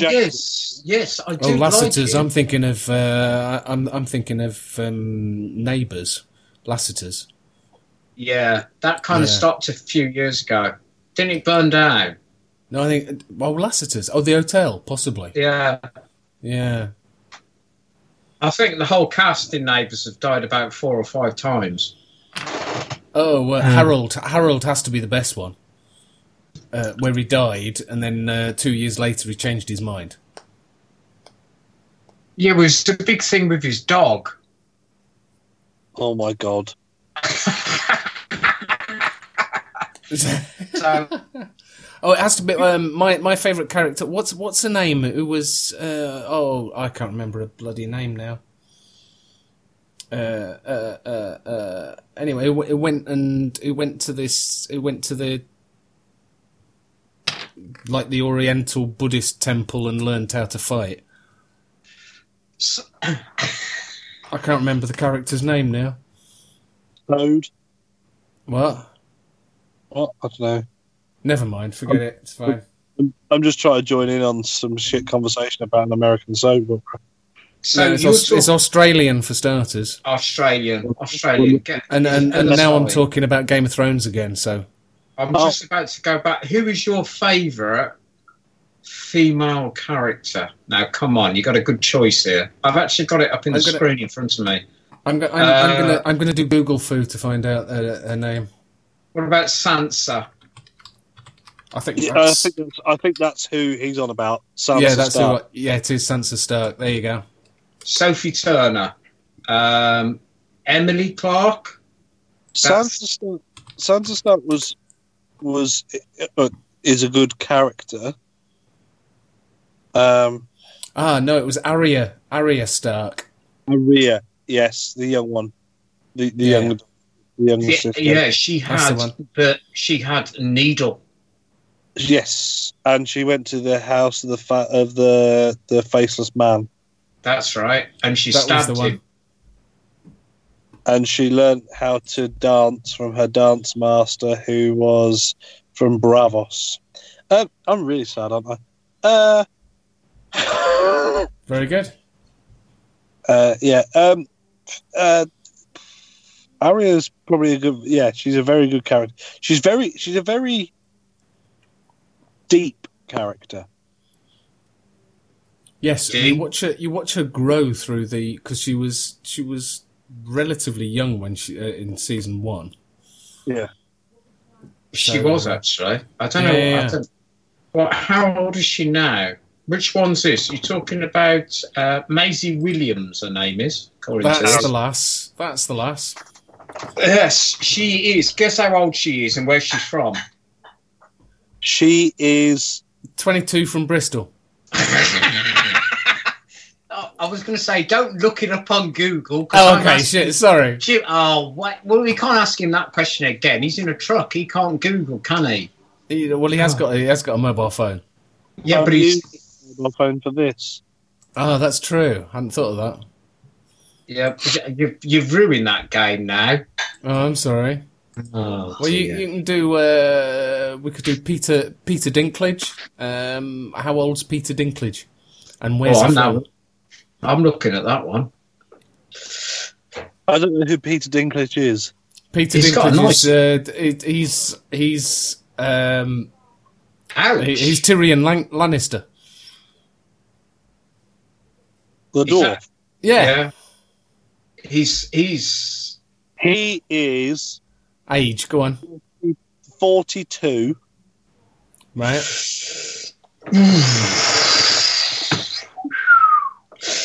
Yes, I do. Oh, Lassiter's. Like I'm thinking of Neighbours. Lassiter's. Yeah, that kind of stopped a few years ago. Didn't it burn down? No, I think... Well, Lassiter's. Oh, the hotel, possibly. Yeah. Yeah. I think the whole cast in Neighbours have died about 4 or 5 times. Oh, Harold has to be the best one. Where he died, and then 2 years later he changed his mind. Yeah, it was the big thing with his dog. Oh, my God. Oh, it has to be my favourite character. What's her name? Who was? I can't remember a bloody name now. Anyway, it went to the like the Oriental Buddhist temple and learned how to fight. I can't remember the character's name now. Toad. What? What? I don't know. Never mind, forget it. It's fine. I'm just trying to join in on some shit conversation about an American soap opera. So no, it's Australian for starters. Australian. And now I'm talking about Game of Thrones again. So I'm just about to go back. Who is your favourite female character? Now, come on, you got a good choice here. I've actually got it up in the screen in front of me. I'm going to do Google food to find out her name. What about Sansa? I think that's who he's on about. Sansa Stark. It is Sansa Stark. There you go. Sophie Turner, Emily Clark. Sansa Stark is a good character. It was Arya. Arya Stark. Arya, yes, the young one, the young, the younger sister. Yeah, she had a needle. Yes, and she went to the house of the faceless man. That's right, and that stabbed him. And she learnt how to dance from her dance master, who was from Bravos. I'm really sad, aren't I? Very good. Arya's probably a good. Yeah, she's a very good character. She's a very deep character. Yes, deep. You watch her grow through because she was relatively young when she in season 1. Yeah, she was actually. I don't know. Yeah. How old is she now? Which one's this? You're talking about Maisie Williams. Her name is. That's the lass. Yes, she is. Guess how old she is and where she's from. She is 22 from Bristol. I was going to say, don't look it up on Google. Oh, okay, shit, sorry. Well, we can't ask him that question again. He's in a truck. He can't Google, can he? He has got a mobile phone. Yeah, but he's using a mobile phone for this. Oh, that's true. I hadn't thought of that. Yeah, you've ruined that game now. Oh, I'm sorry. Oh, well, you can do. We could do Peter Dinklage. How old's Peter Dinklage? And where's he from? I'm looking at that one. I don't know who Peter Dinklage is. Peter Dinklage is. He's. He's Tyrion Lannister. The dwarf. Yeah. He is. Age, go on. 42. Right.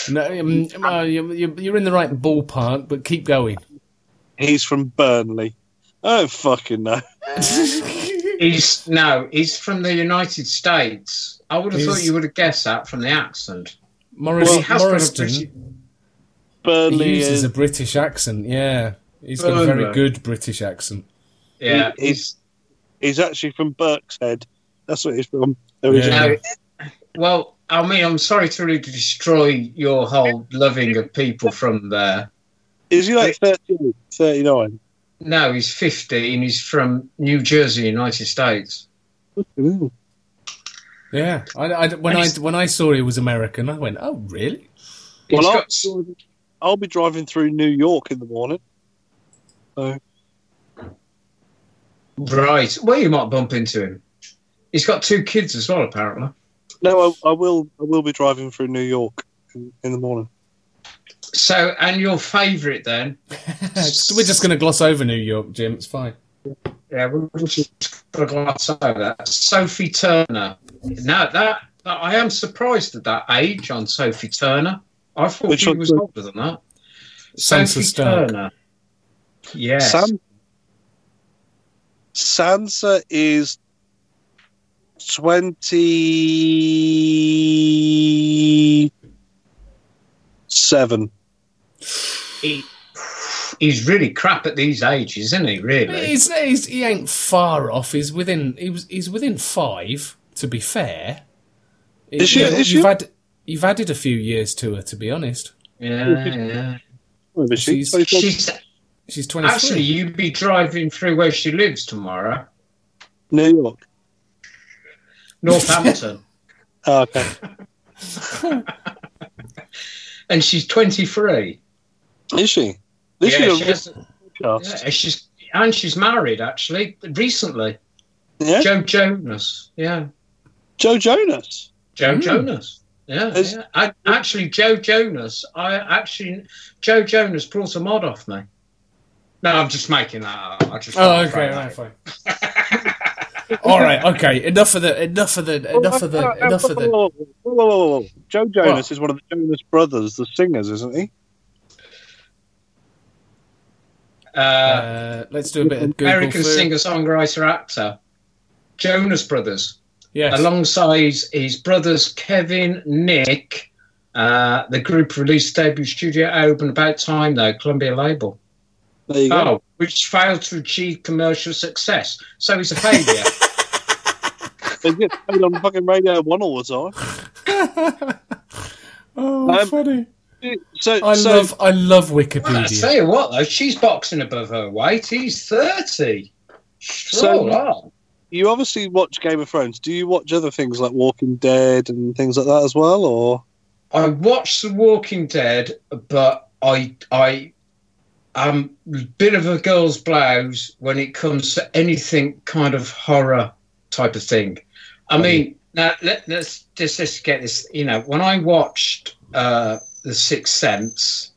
No, you're in the right ballpark, but keep going. He's from Burnley. I don't fucking know. He's from the United States. I would have thought you would have guessed that from the accent. Morriston. Burnley he uses a British accent, yeah. He's got a very good British accent. Yeah, he's actually from Berkshead. That's what he's from. Originally. Yeah. Well, I mean, I'm sorry to really destroy your whole loving of people from there. Is he like 38, 39? No, he's 50 and he's from New Jersey, United States. Ooh. Yeah, when I saw he was American, I went, "Oh, really?" Well, I'll be driving through New York in the morning. So Right. Well, you might bump into him. He's got two kids as well, apparently. No, I will be driving through New York in the morning. So, and your favourite then? We're just going to gloss over New York, Jim. It's fine. Yeah, we're just going to gloss over that. Sophie Turner. Now, that I am surprised at that age on Sophie Turner. I thought she was older than that. Sophie Turner. Yes. Sansa is 27. He's really crap at these ages, isn't he? Really, he ain't far off. He's within five. To be fair, you've added a few years to her. To be honest, yeah. She's 23. Actually, you'd be driving through where she lives tomorrow. New York. Northampton. Oh, okay. And she's 23. Is she? She's married, actually, recently. Yeah. Joe Jonas, yeah. Joe Jonas? Joe Jonas, yeah. Yeah. Joe Jonas brought a mod off me. No, I'm just making that up. Okay, fine. All right, okay. Enough of the. Whoa. Joe Jonas is one of the Jonas brothers, the singers, isn't he? Let's do a bit of Google. American singer-songwriter actor, Jonas Brothers. Yes. Alongside his brothers Kevin, Nick, the group released debut studio album About Time though, Columbia label. There you go. Which failed to achieve commercial success. So he's a failure. They get played on fucking Radio 1 all the time. Funny. I love Wikipedia. Well, I tell you what, though, she's boxing above her weight. He's 30. You obviously watch Game of Thrones. Do you watch other things like Walking Dead and things like that as well, or? I watch The Walking Dead, but I am a bit of a girl's blouse when it comes to anything kind of horror type of thing. I mean, now let's just get this. You know, when I watched. The Sixth Sense,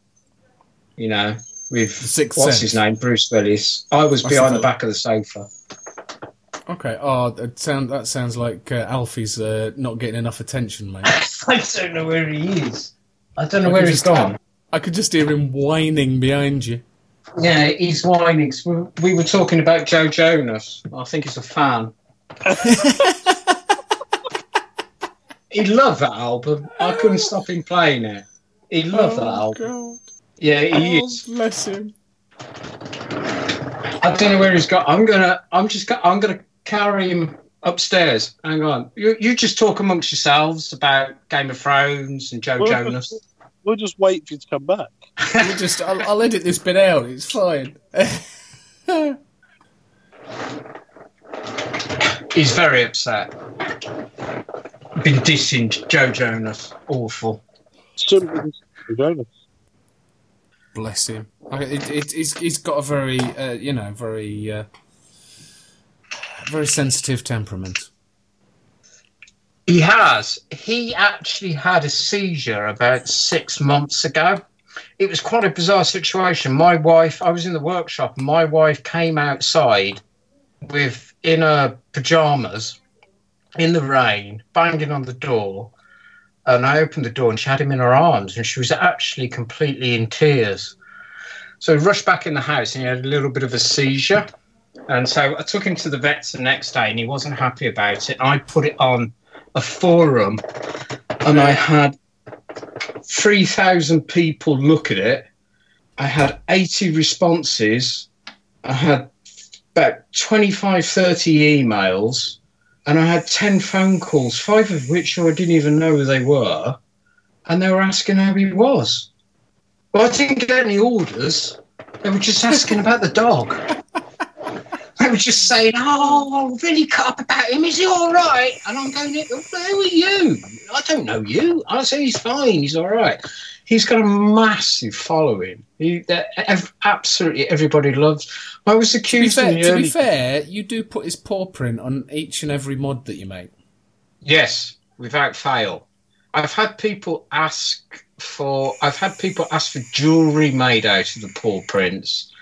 you know, with his name, Bruce Willis. I was behind the back of the sofa. Okay. Oh, that sounds like Alfie's not getting enough attention, mate. I don't know where he is. I don't know where he's gone. I could just hear him whining behind you. Yeah, he's whining. We were talking about Joe Jonas. I think he's a fan. He loved that album. I couldn't stop him playing it. He loved that album. God. Yeah, he is. Bless him. I don't know where he's got. I'm gonna carry him upstairs. Hang on. You just talk amongst yourselves about Game of Thrones and Joe Jonas. We'll just wait for you to come back. I'll edit this bit out. It's fine. He's very upset. Been dissing Joe Jonas. Awful. Bless him. He's got a very, very sensitive temperament. He has. He actually had a seizure about 6 months ago. It was quite a bizarre situation. I was in the workshop, and my wife came outside in her pyjamas, in the rain, banging on the door. And I opened the door and she had him in her arms and she was actually completely in tears. So he rushed back in the house and he had a little bit of a seizure. And so I took him to the vets the next day and he wasn't happy about it. I put it on a forum and I had 3,000 people look at it. I had 80 responses. I had about 25, 30 emails. And I had 10 phone calls, 5 of which I didn't even know who they were. And they were asking how he was. Well, I didn't get any orders. They were just asking about the dog. They were just saying, oh, I really cut up about him. Is he all right? And I'm going, who are you? I don't know you. I say he's fine. He's all right. He's got a massive following. Absolutely everybody loves. I was accused. To be fair, you do put his paw print on each and every mod that you make. Yes, without fail. I've had people ask for jewellery made out of the paw prints,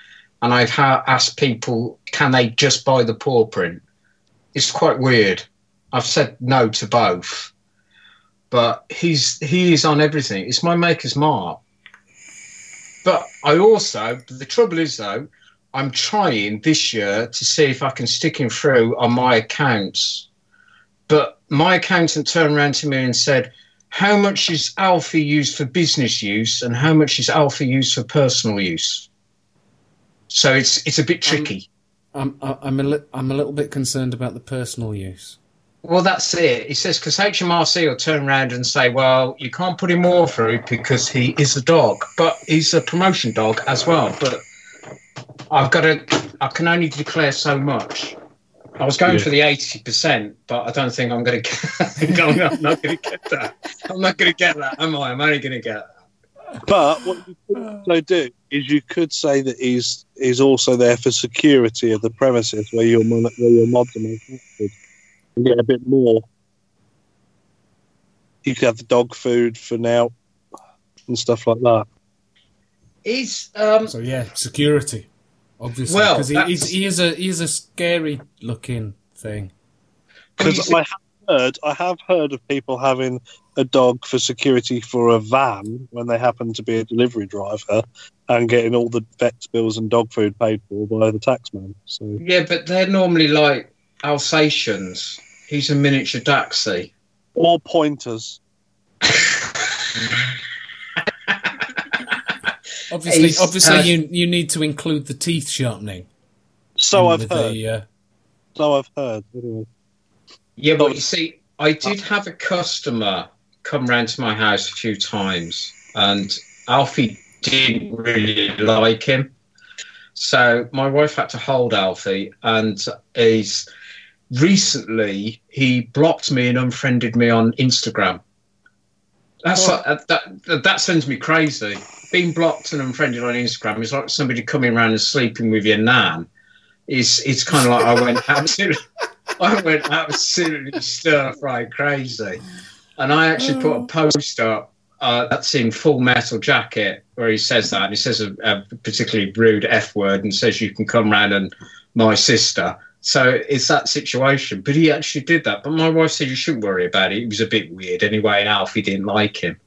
and I've asked people, can they just buy the paw print? It's quite weird. I've said no to both. But he is on everything. It's my maker's mark. But the trouble is though, I'm trying this year to see if I can stick him through on my accounts. But my accountant turned around to me and said, how much is Alfie used for business use and how much is Alfie used for personal use? So it's a bit tricky. I'm a little bit concerned about the personal use. Well, that's it. He says, because HMRC will turn around and say, well, you can't put him more through because he is a dog, but he's a promotion dog as well. But I can only declare so much. I was going for the 80%, but I don't think I'm going to get that. I'm not going to get that, am I? I'm only going to get that. But what you could also do is you could say that he's also there for security of the premises where your mods are manufactured. You get a bit more. You could have the dog food for now and stuff like that. So yeah, security, obviously. Well, because he is a scary looking thing. Because I have heard of people having a dog for security for a van when they happen to be a delivery driver and getting all the vet's bills and dog food paid for by the taxman. So yeah, but they're normally like Alsatians. He's a miniature Dachshund. Or pointers. obviously, you need to include the teeth sharpening. So I've heard. Anyway. Yeah, but you see, I did have a customer come round to my house a few times, and Alfie didn't really like him. So my wife had to hold Alfie, and recently he blocked me and unfriended me on Instagram. That sends me crazy. Being blocked and unfriended on Instagram is like somebody coming around and sleeping with your nan. It's kind of like I went absolutely stir-fry crazy. And I actually put a post up that's in Full Metal Jacket where he says that, and he says a particularly rude F word and says you can come round and my sister. So it's that situation. But he actually did that. But my wife said, you shouldn't worry about it. It was a bit weird anyway, and Alfie didn't like him.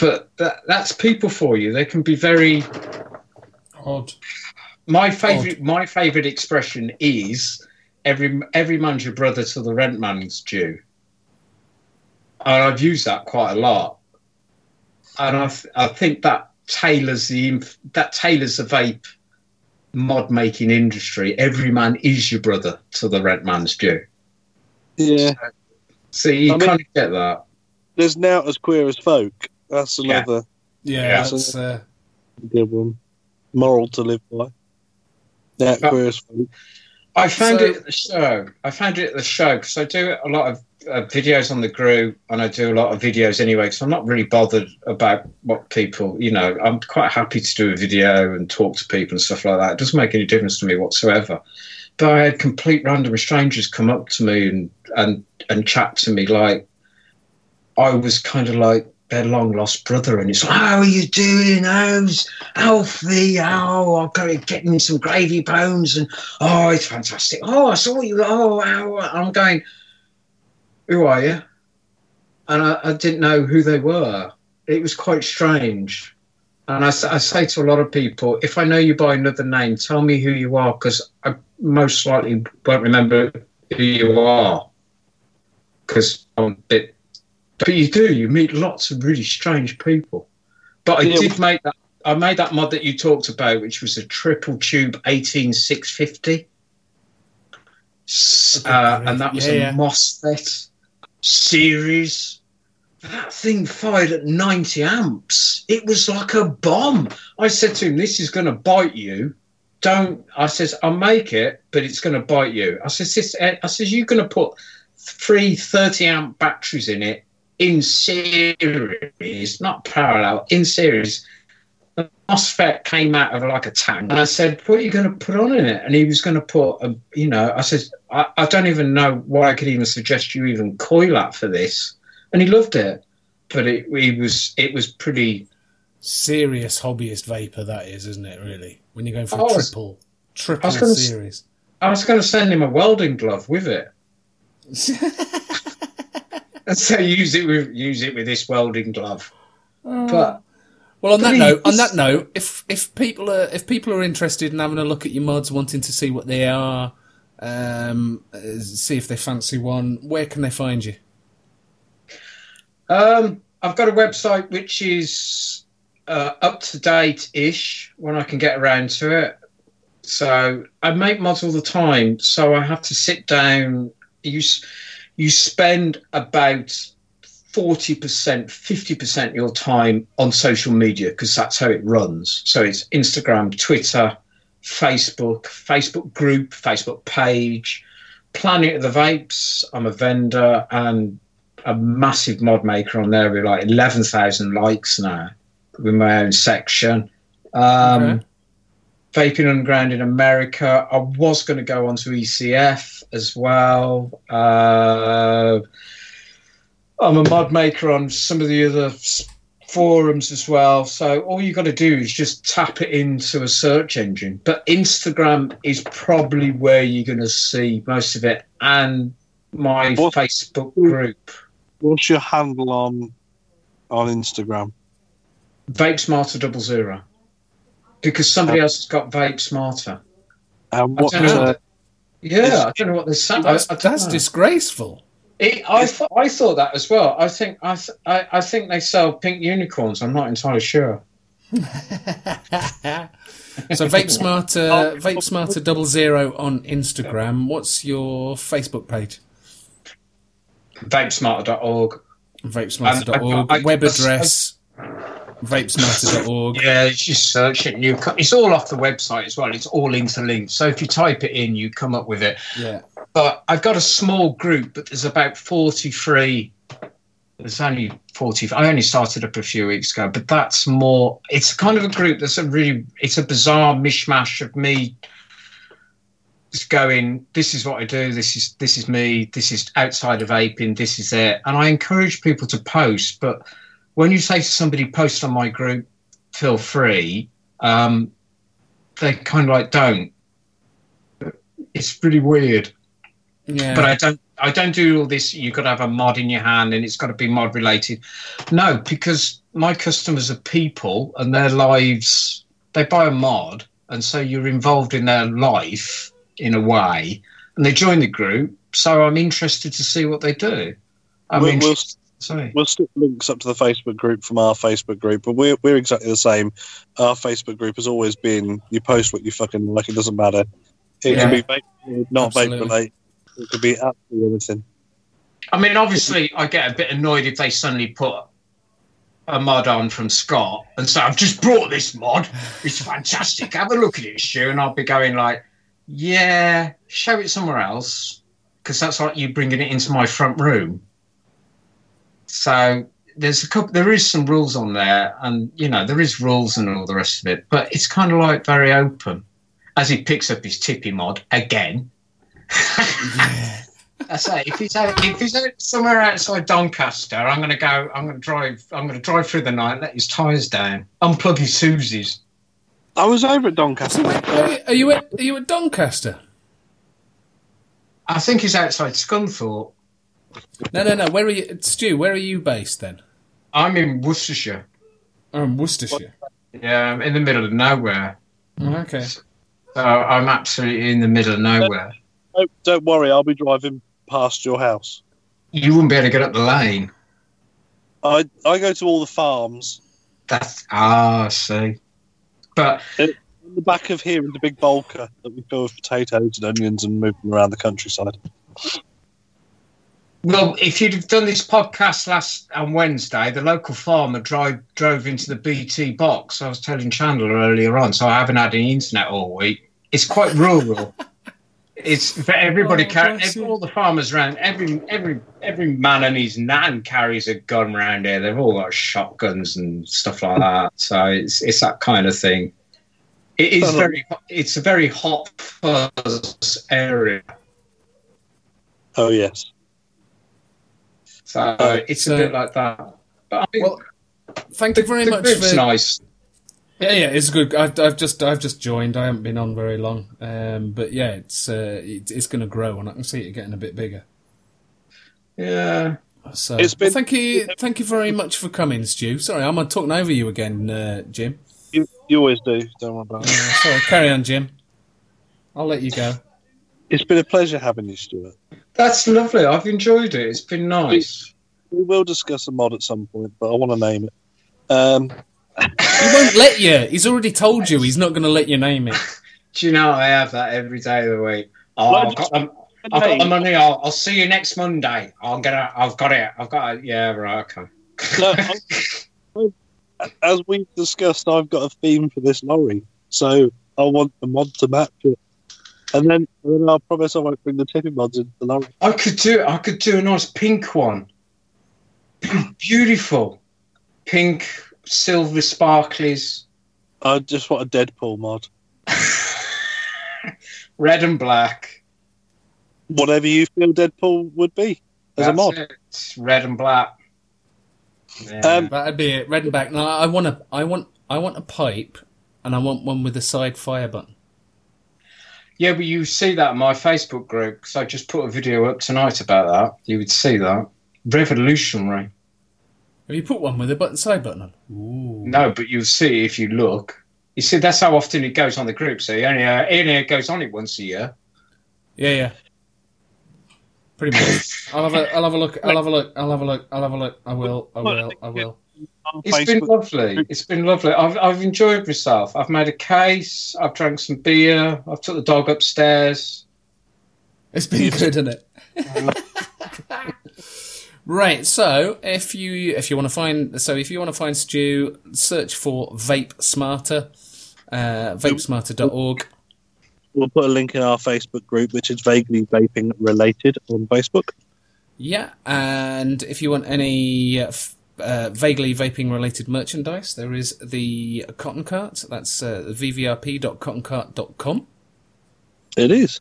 But that's people for you. They can be very odd. My favourite expression is, every man's your brother till the rent man's due. And I've used that quite a lot. And I think that tailors the vape mod making industry. Every man is your brother till the rent man's due. Yeah. So you kind of get that. There's now As Queer as Folk. That's another. Yeah, that's a good one. Moral to live by. Now Queer as Folk. I found it at the show because I do a lot of videos on the group, and I do a lot of videos anyway, so I'm not really bothered about what people, I'm quite happy to do a video and talk to people and stuff like that. It doesn't make any difference to me whatsoever. But I had complete random strangers come up to me and chat to me like I was kind of like their long-lost brother, and it's like, how are you doing? How's Alfie? Oh, I've got to get him some gravy bones, and oh, it's fantastic. Oh, I saw you. Oh, wow. I'm going, who are you? And I didn't know who they were. It was quite strange. And I say to a lot of people, if I know you by another name, tell me who you are, because I most likely won't remember who you are. Because I'm a bit... But you meet lots of really strange people. But I made that mod that you talked about, which was a triple tube 18650. And that was a MOSFET series. That thing fired at 90 amps. It was like a bomb. I said to him, this is going to bite you. I'll make it, but it's going to bite you. I said, you're going to put three 30 amp batteries in it in series, not parallel, in series, the MOSFET came out of like a tank. And I said, what are you going to put on in it? And he was going to put, I said, I don't even know why I could even suggest you even coil that for this. And he loved it. But it was pretty... serious hobbyist vapor, that is, isn't it, really? When you're going for triple series. I was going to send him a welding glove with it. And so use it with this welding glove. But well, on that note, if people are interested in having a look at your mods, wanting to see what they are, see if they fancy one, where can they find you? I've got a website which is up to date ish when I can get around to it. So I make mods all the time, so I have to sit down. You spend about 40%, 50% of your time on social media because that's how it runs. So it's Instagram, Twitter, Facebook group, Facebook page, Planet of the Vapes. I'm a vendor and a massive mod maker on there with like 11,000 likes now with my own section. Okay. Vaping Underground in America. I was going to go on to ECF as well. I'm a mod maker on some of the other forums as well. So all you got to do is just tap it into a search engine. But Instagram is probably where you're going to see most of it, and my Facebook group. What's your handle on Instagram? VapeSmarter00. Because somebody else has got Vape Smarter. I don't know what this sounds like. That's disgraceful. I thought that as well. I think they sell pink unicorns. I'm not entirely sure. So Vape Smarter 00 on Instagram. What's your Facebook page? VapeSmarter.org. VapeSmarter.org. Web address. vapesmarter.org. Yeah, it's just search it. It's all off the website as well. It's all interlinked. So if you type it in, you come up with it. Yeah. But I've got a small group, but there's about 43. There's only 40. I only started up a few weeks ago, but that's more. It's kind of a group that's it's a bizarre mishmash of me just going, this is what I do. This is me. This is outside of vaping. This is it. And I encourage people to post, but when you say to somebody, post on my group, feel free, they kind of like don't. It's really weird. Yeah. But I don't do all this, you've got to have a mod in your hand and it's got to be mod related. No, because my customers are people and their lives, they buy a mod and so you're involved in their life in a way and they join the group. So I'm interested to see what they do. We'll stick links up to the Facebook group from our Facebook group, but we're exactly the same. Our Facebook group has always been, you post what you fucking like, it doesn't matter. It can be vape, not vape related. It could be absolutely anything. I mean, obviously, I get a bit annoyed if they suddenly put a mod on from Scott and say, I've just brought this mod. It's fantastic. Have a look at it, Stu. And I'll be going like, yeah, show it somewhere else because that's like you bringing it into my front room. So there is some rules on there and, there is rules and all the rest of it, but it's kind of like very open as he picks up his Tippy mod again. Yeah. I say, if he's out somewhere outside Doncaster, I'm going to drive through the night, let his tyres down, unplug his Susie's. I was over at Doncaster. Are you at Doncaster? I think he's outside Scunthorpe. No. Where are you, Stu? Where are you based then? I'm in Worcestershire. Oh, in Worcestershire. Yeah, I'm in the middle of nowhere. Okay. So I'm absolutely in the middle of nowhere. Don't worry, I'll be driving past your house. You wouldn't be able to get up the lane. I go to all the farms. I see. But in the back of here is the big bulker that we fill with potatoes and onions and move them around the countryside. Well, if you'd have done this podcast on Wednesday, the local farmer drove into the BT box. I was telling Chandler earlier on, so I haven't had any internet all week. It's quite rural. It's for everybody. All the farmers around, every man and his nan carries a gun around here. They've all got shotguns and stuff like that. So it's that kind of thing. It is It's a very hot fuzz area. Oh yes. So it's a bit like that. But I think, thank you very much. It's nice. Yeah, it's good. I've just joined. I haven't been on very long, but yeah, it's going to grow, and I can see it getting a bit bigger. Yeah. So thank you very much for coming, Stu. Sorry, I'm talking over you again, Jim. You always do. Don't worry about it. Sorry, carry on, Jim. I'll let you go. It's been a pleasure having you, Stuart. That's lovely. I've enjoyed it. It's been nice. We will discuss a mod at some point, but I want to name it. He won't let you. He's already told you he's not going to let you name it. Do you know I have that every day of the week? Oh, I've got the money. I'll see you next Monday. I've got it. Yeah, right. Okay. No, as we've discussed, I've got a theme for this lorry, so I want the mod to match it. And then I promise I won't bring the Tippy mods into the lorry. I could do a nice pink one. Beautiful pink. Silver sparklies. I just want a Deadpool mod. Red and black. Whatever you feel Deadpool would be as a mod. It's red and black. Yeah. That'd be it. Red and black. Now I want a pipe, and I want one with a side fire button. Yeah, but you see that in my Facebook group because I just put a video up tonight about that. You would see that revolutionary. Have you put one with a side button on? Ooh. No, but you'll see if you look. You see, that's how often it goes on the group. So it only goes on it once a year. Yeah. Pretty much. I'll have a look. I will. It's been lovely. I've enjoyed myself. I've made a case. I've drank some beer. I've took the dog upstairs. It's been good, isn't it? Right, so if you want to find Stu, search for Vape Smarter, vapesmarter.org. We'll put a link in our Facebook group, which is vaguely vaping related on Facebook. Yeah, and if you want any vaguely vaping related merchandise, there is the Cotton Cart. That's vvrp.cottoncart.com. It is.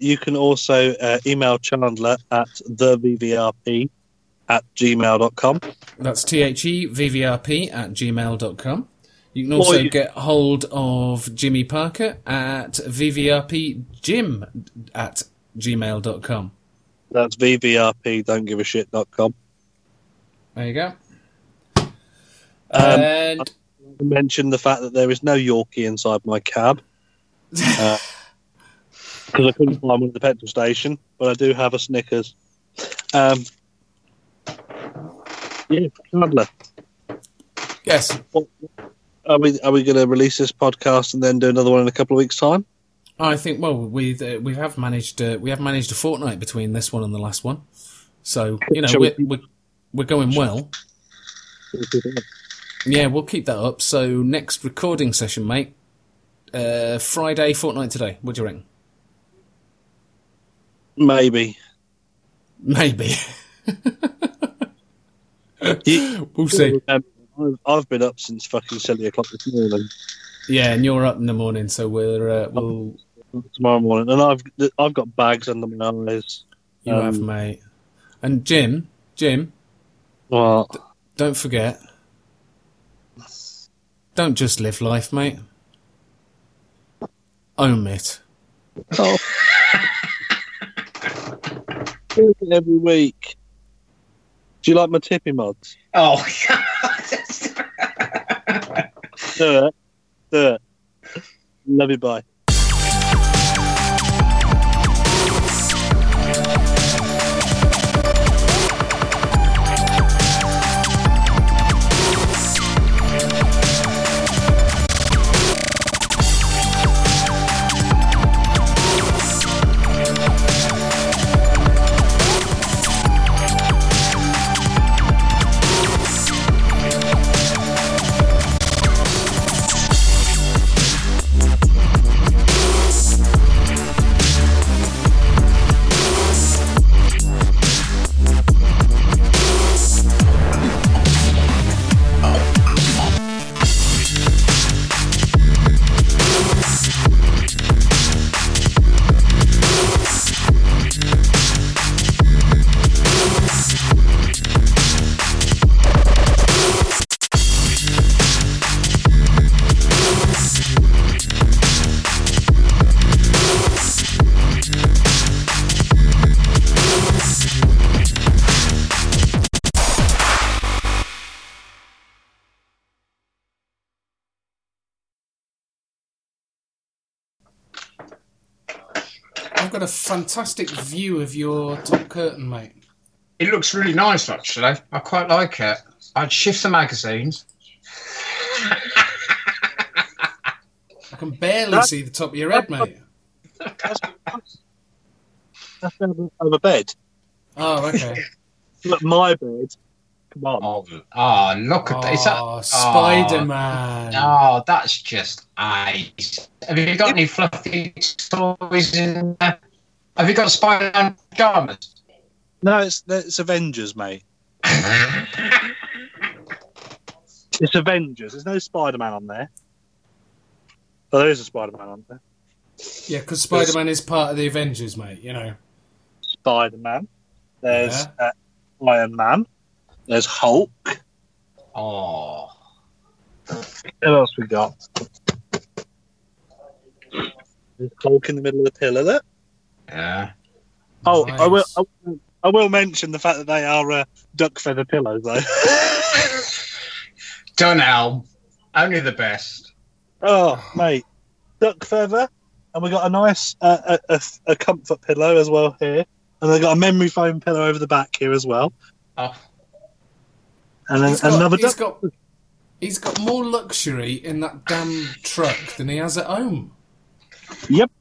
You can also email Chandler at thevvrp@gmail.com. That's thevvrp@gmail.com. You can also get hold of Jimmy Parker at vvrpjim@gmail.com. That's vvrpdon'tgiveashit.com. There you go. And I mentioned the fact that there is no Yorkie inside my cab. Because I couldn't find one at the petrol station, but I do have a Snickers. Yeah, Chandler. Yes. Are we going to release this podcast and then do another one in a couple of weeks' time? I think. Well, we have managed a fortnight between this one and the last one, so you know we're going well. Yeah, we'll keep that up. So next recording session, mate. Friday, fortnight today. What do you reckon? Maybe. We'll see. I've been up since fucking 7 o'clock this morning. Yeah, and you're up in the morning, so we'll tomorrow morning. And I've got bags under my eyes. You have, mate. And Jim. What? Don't forget. Don't just live life, mate. Own it. Oh. Every week. Do you like my Tippy mods? Oh, God. Do it. Love you, bye. I've got a fantastic view of your top curtain, mate. It looks really nice, actually. I quite like it. I'd shift the magazines. I can barely see the top of your head, mate. That's over bed. Oh, okay. Look, my bed. Come on. Oh, look at that. Is that... Oh, Spider-Man. Oh, that's just ice. Have you got any fluffy toys in there? Have you got Spider-Man pajamas? No, it's Avengers, mate. It's Avengers. There's no Spider-Man on there. Oh, there is a Spider-Man on there. Yeah, because Spider-Man is part of the Avengers, mate, you know. Spider-Man. There's Iron Man. There's Hulk. Oh. What else we got? There's Hulk in the middle of the pillar there. Yeah. Oh, nice. I will mention the fact that they are duck feather pillows, though. Dunelm. Only the best. Oh, mate. Duck feather. And we got a nice a comfort pillow as well here. And they've got a memory foam pillow over the back here as well. Oh. And then he's got more luxury in that damn truck than he has at home. Yep.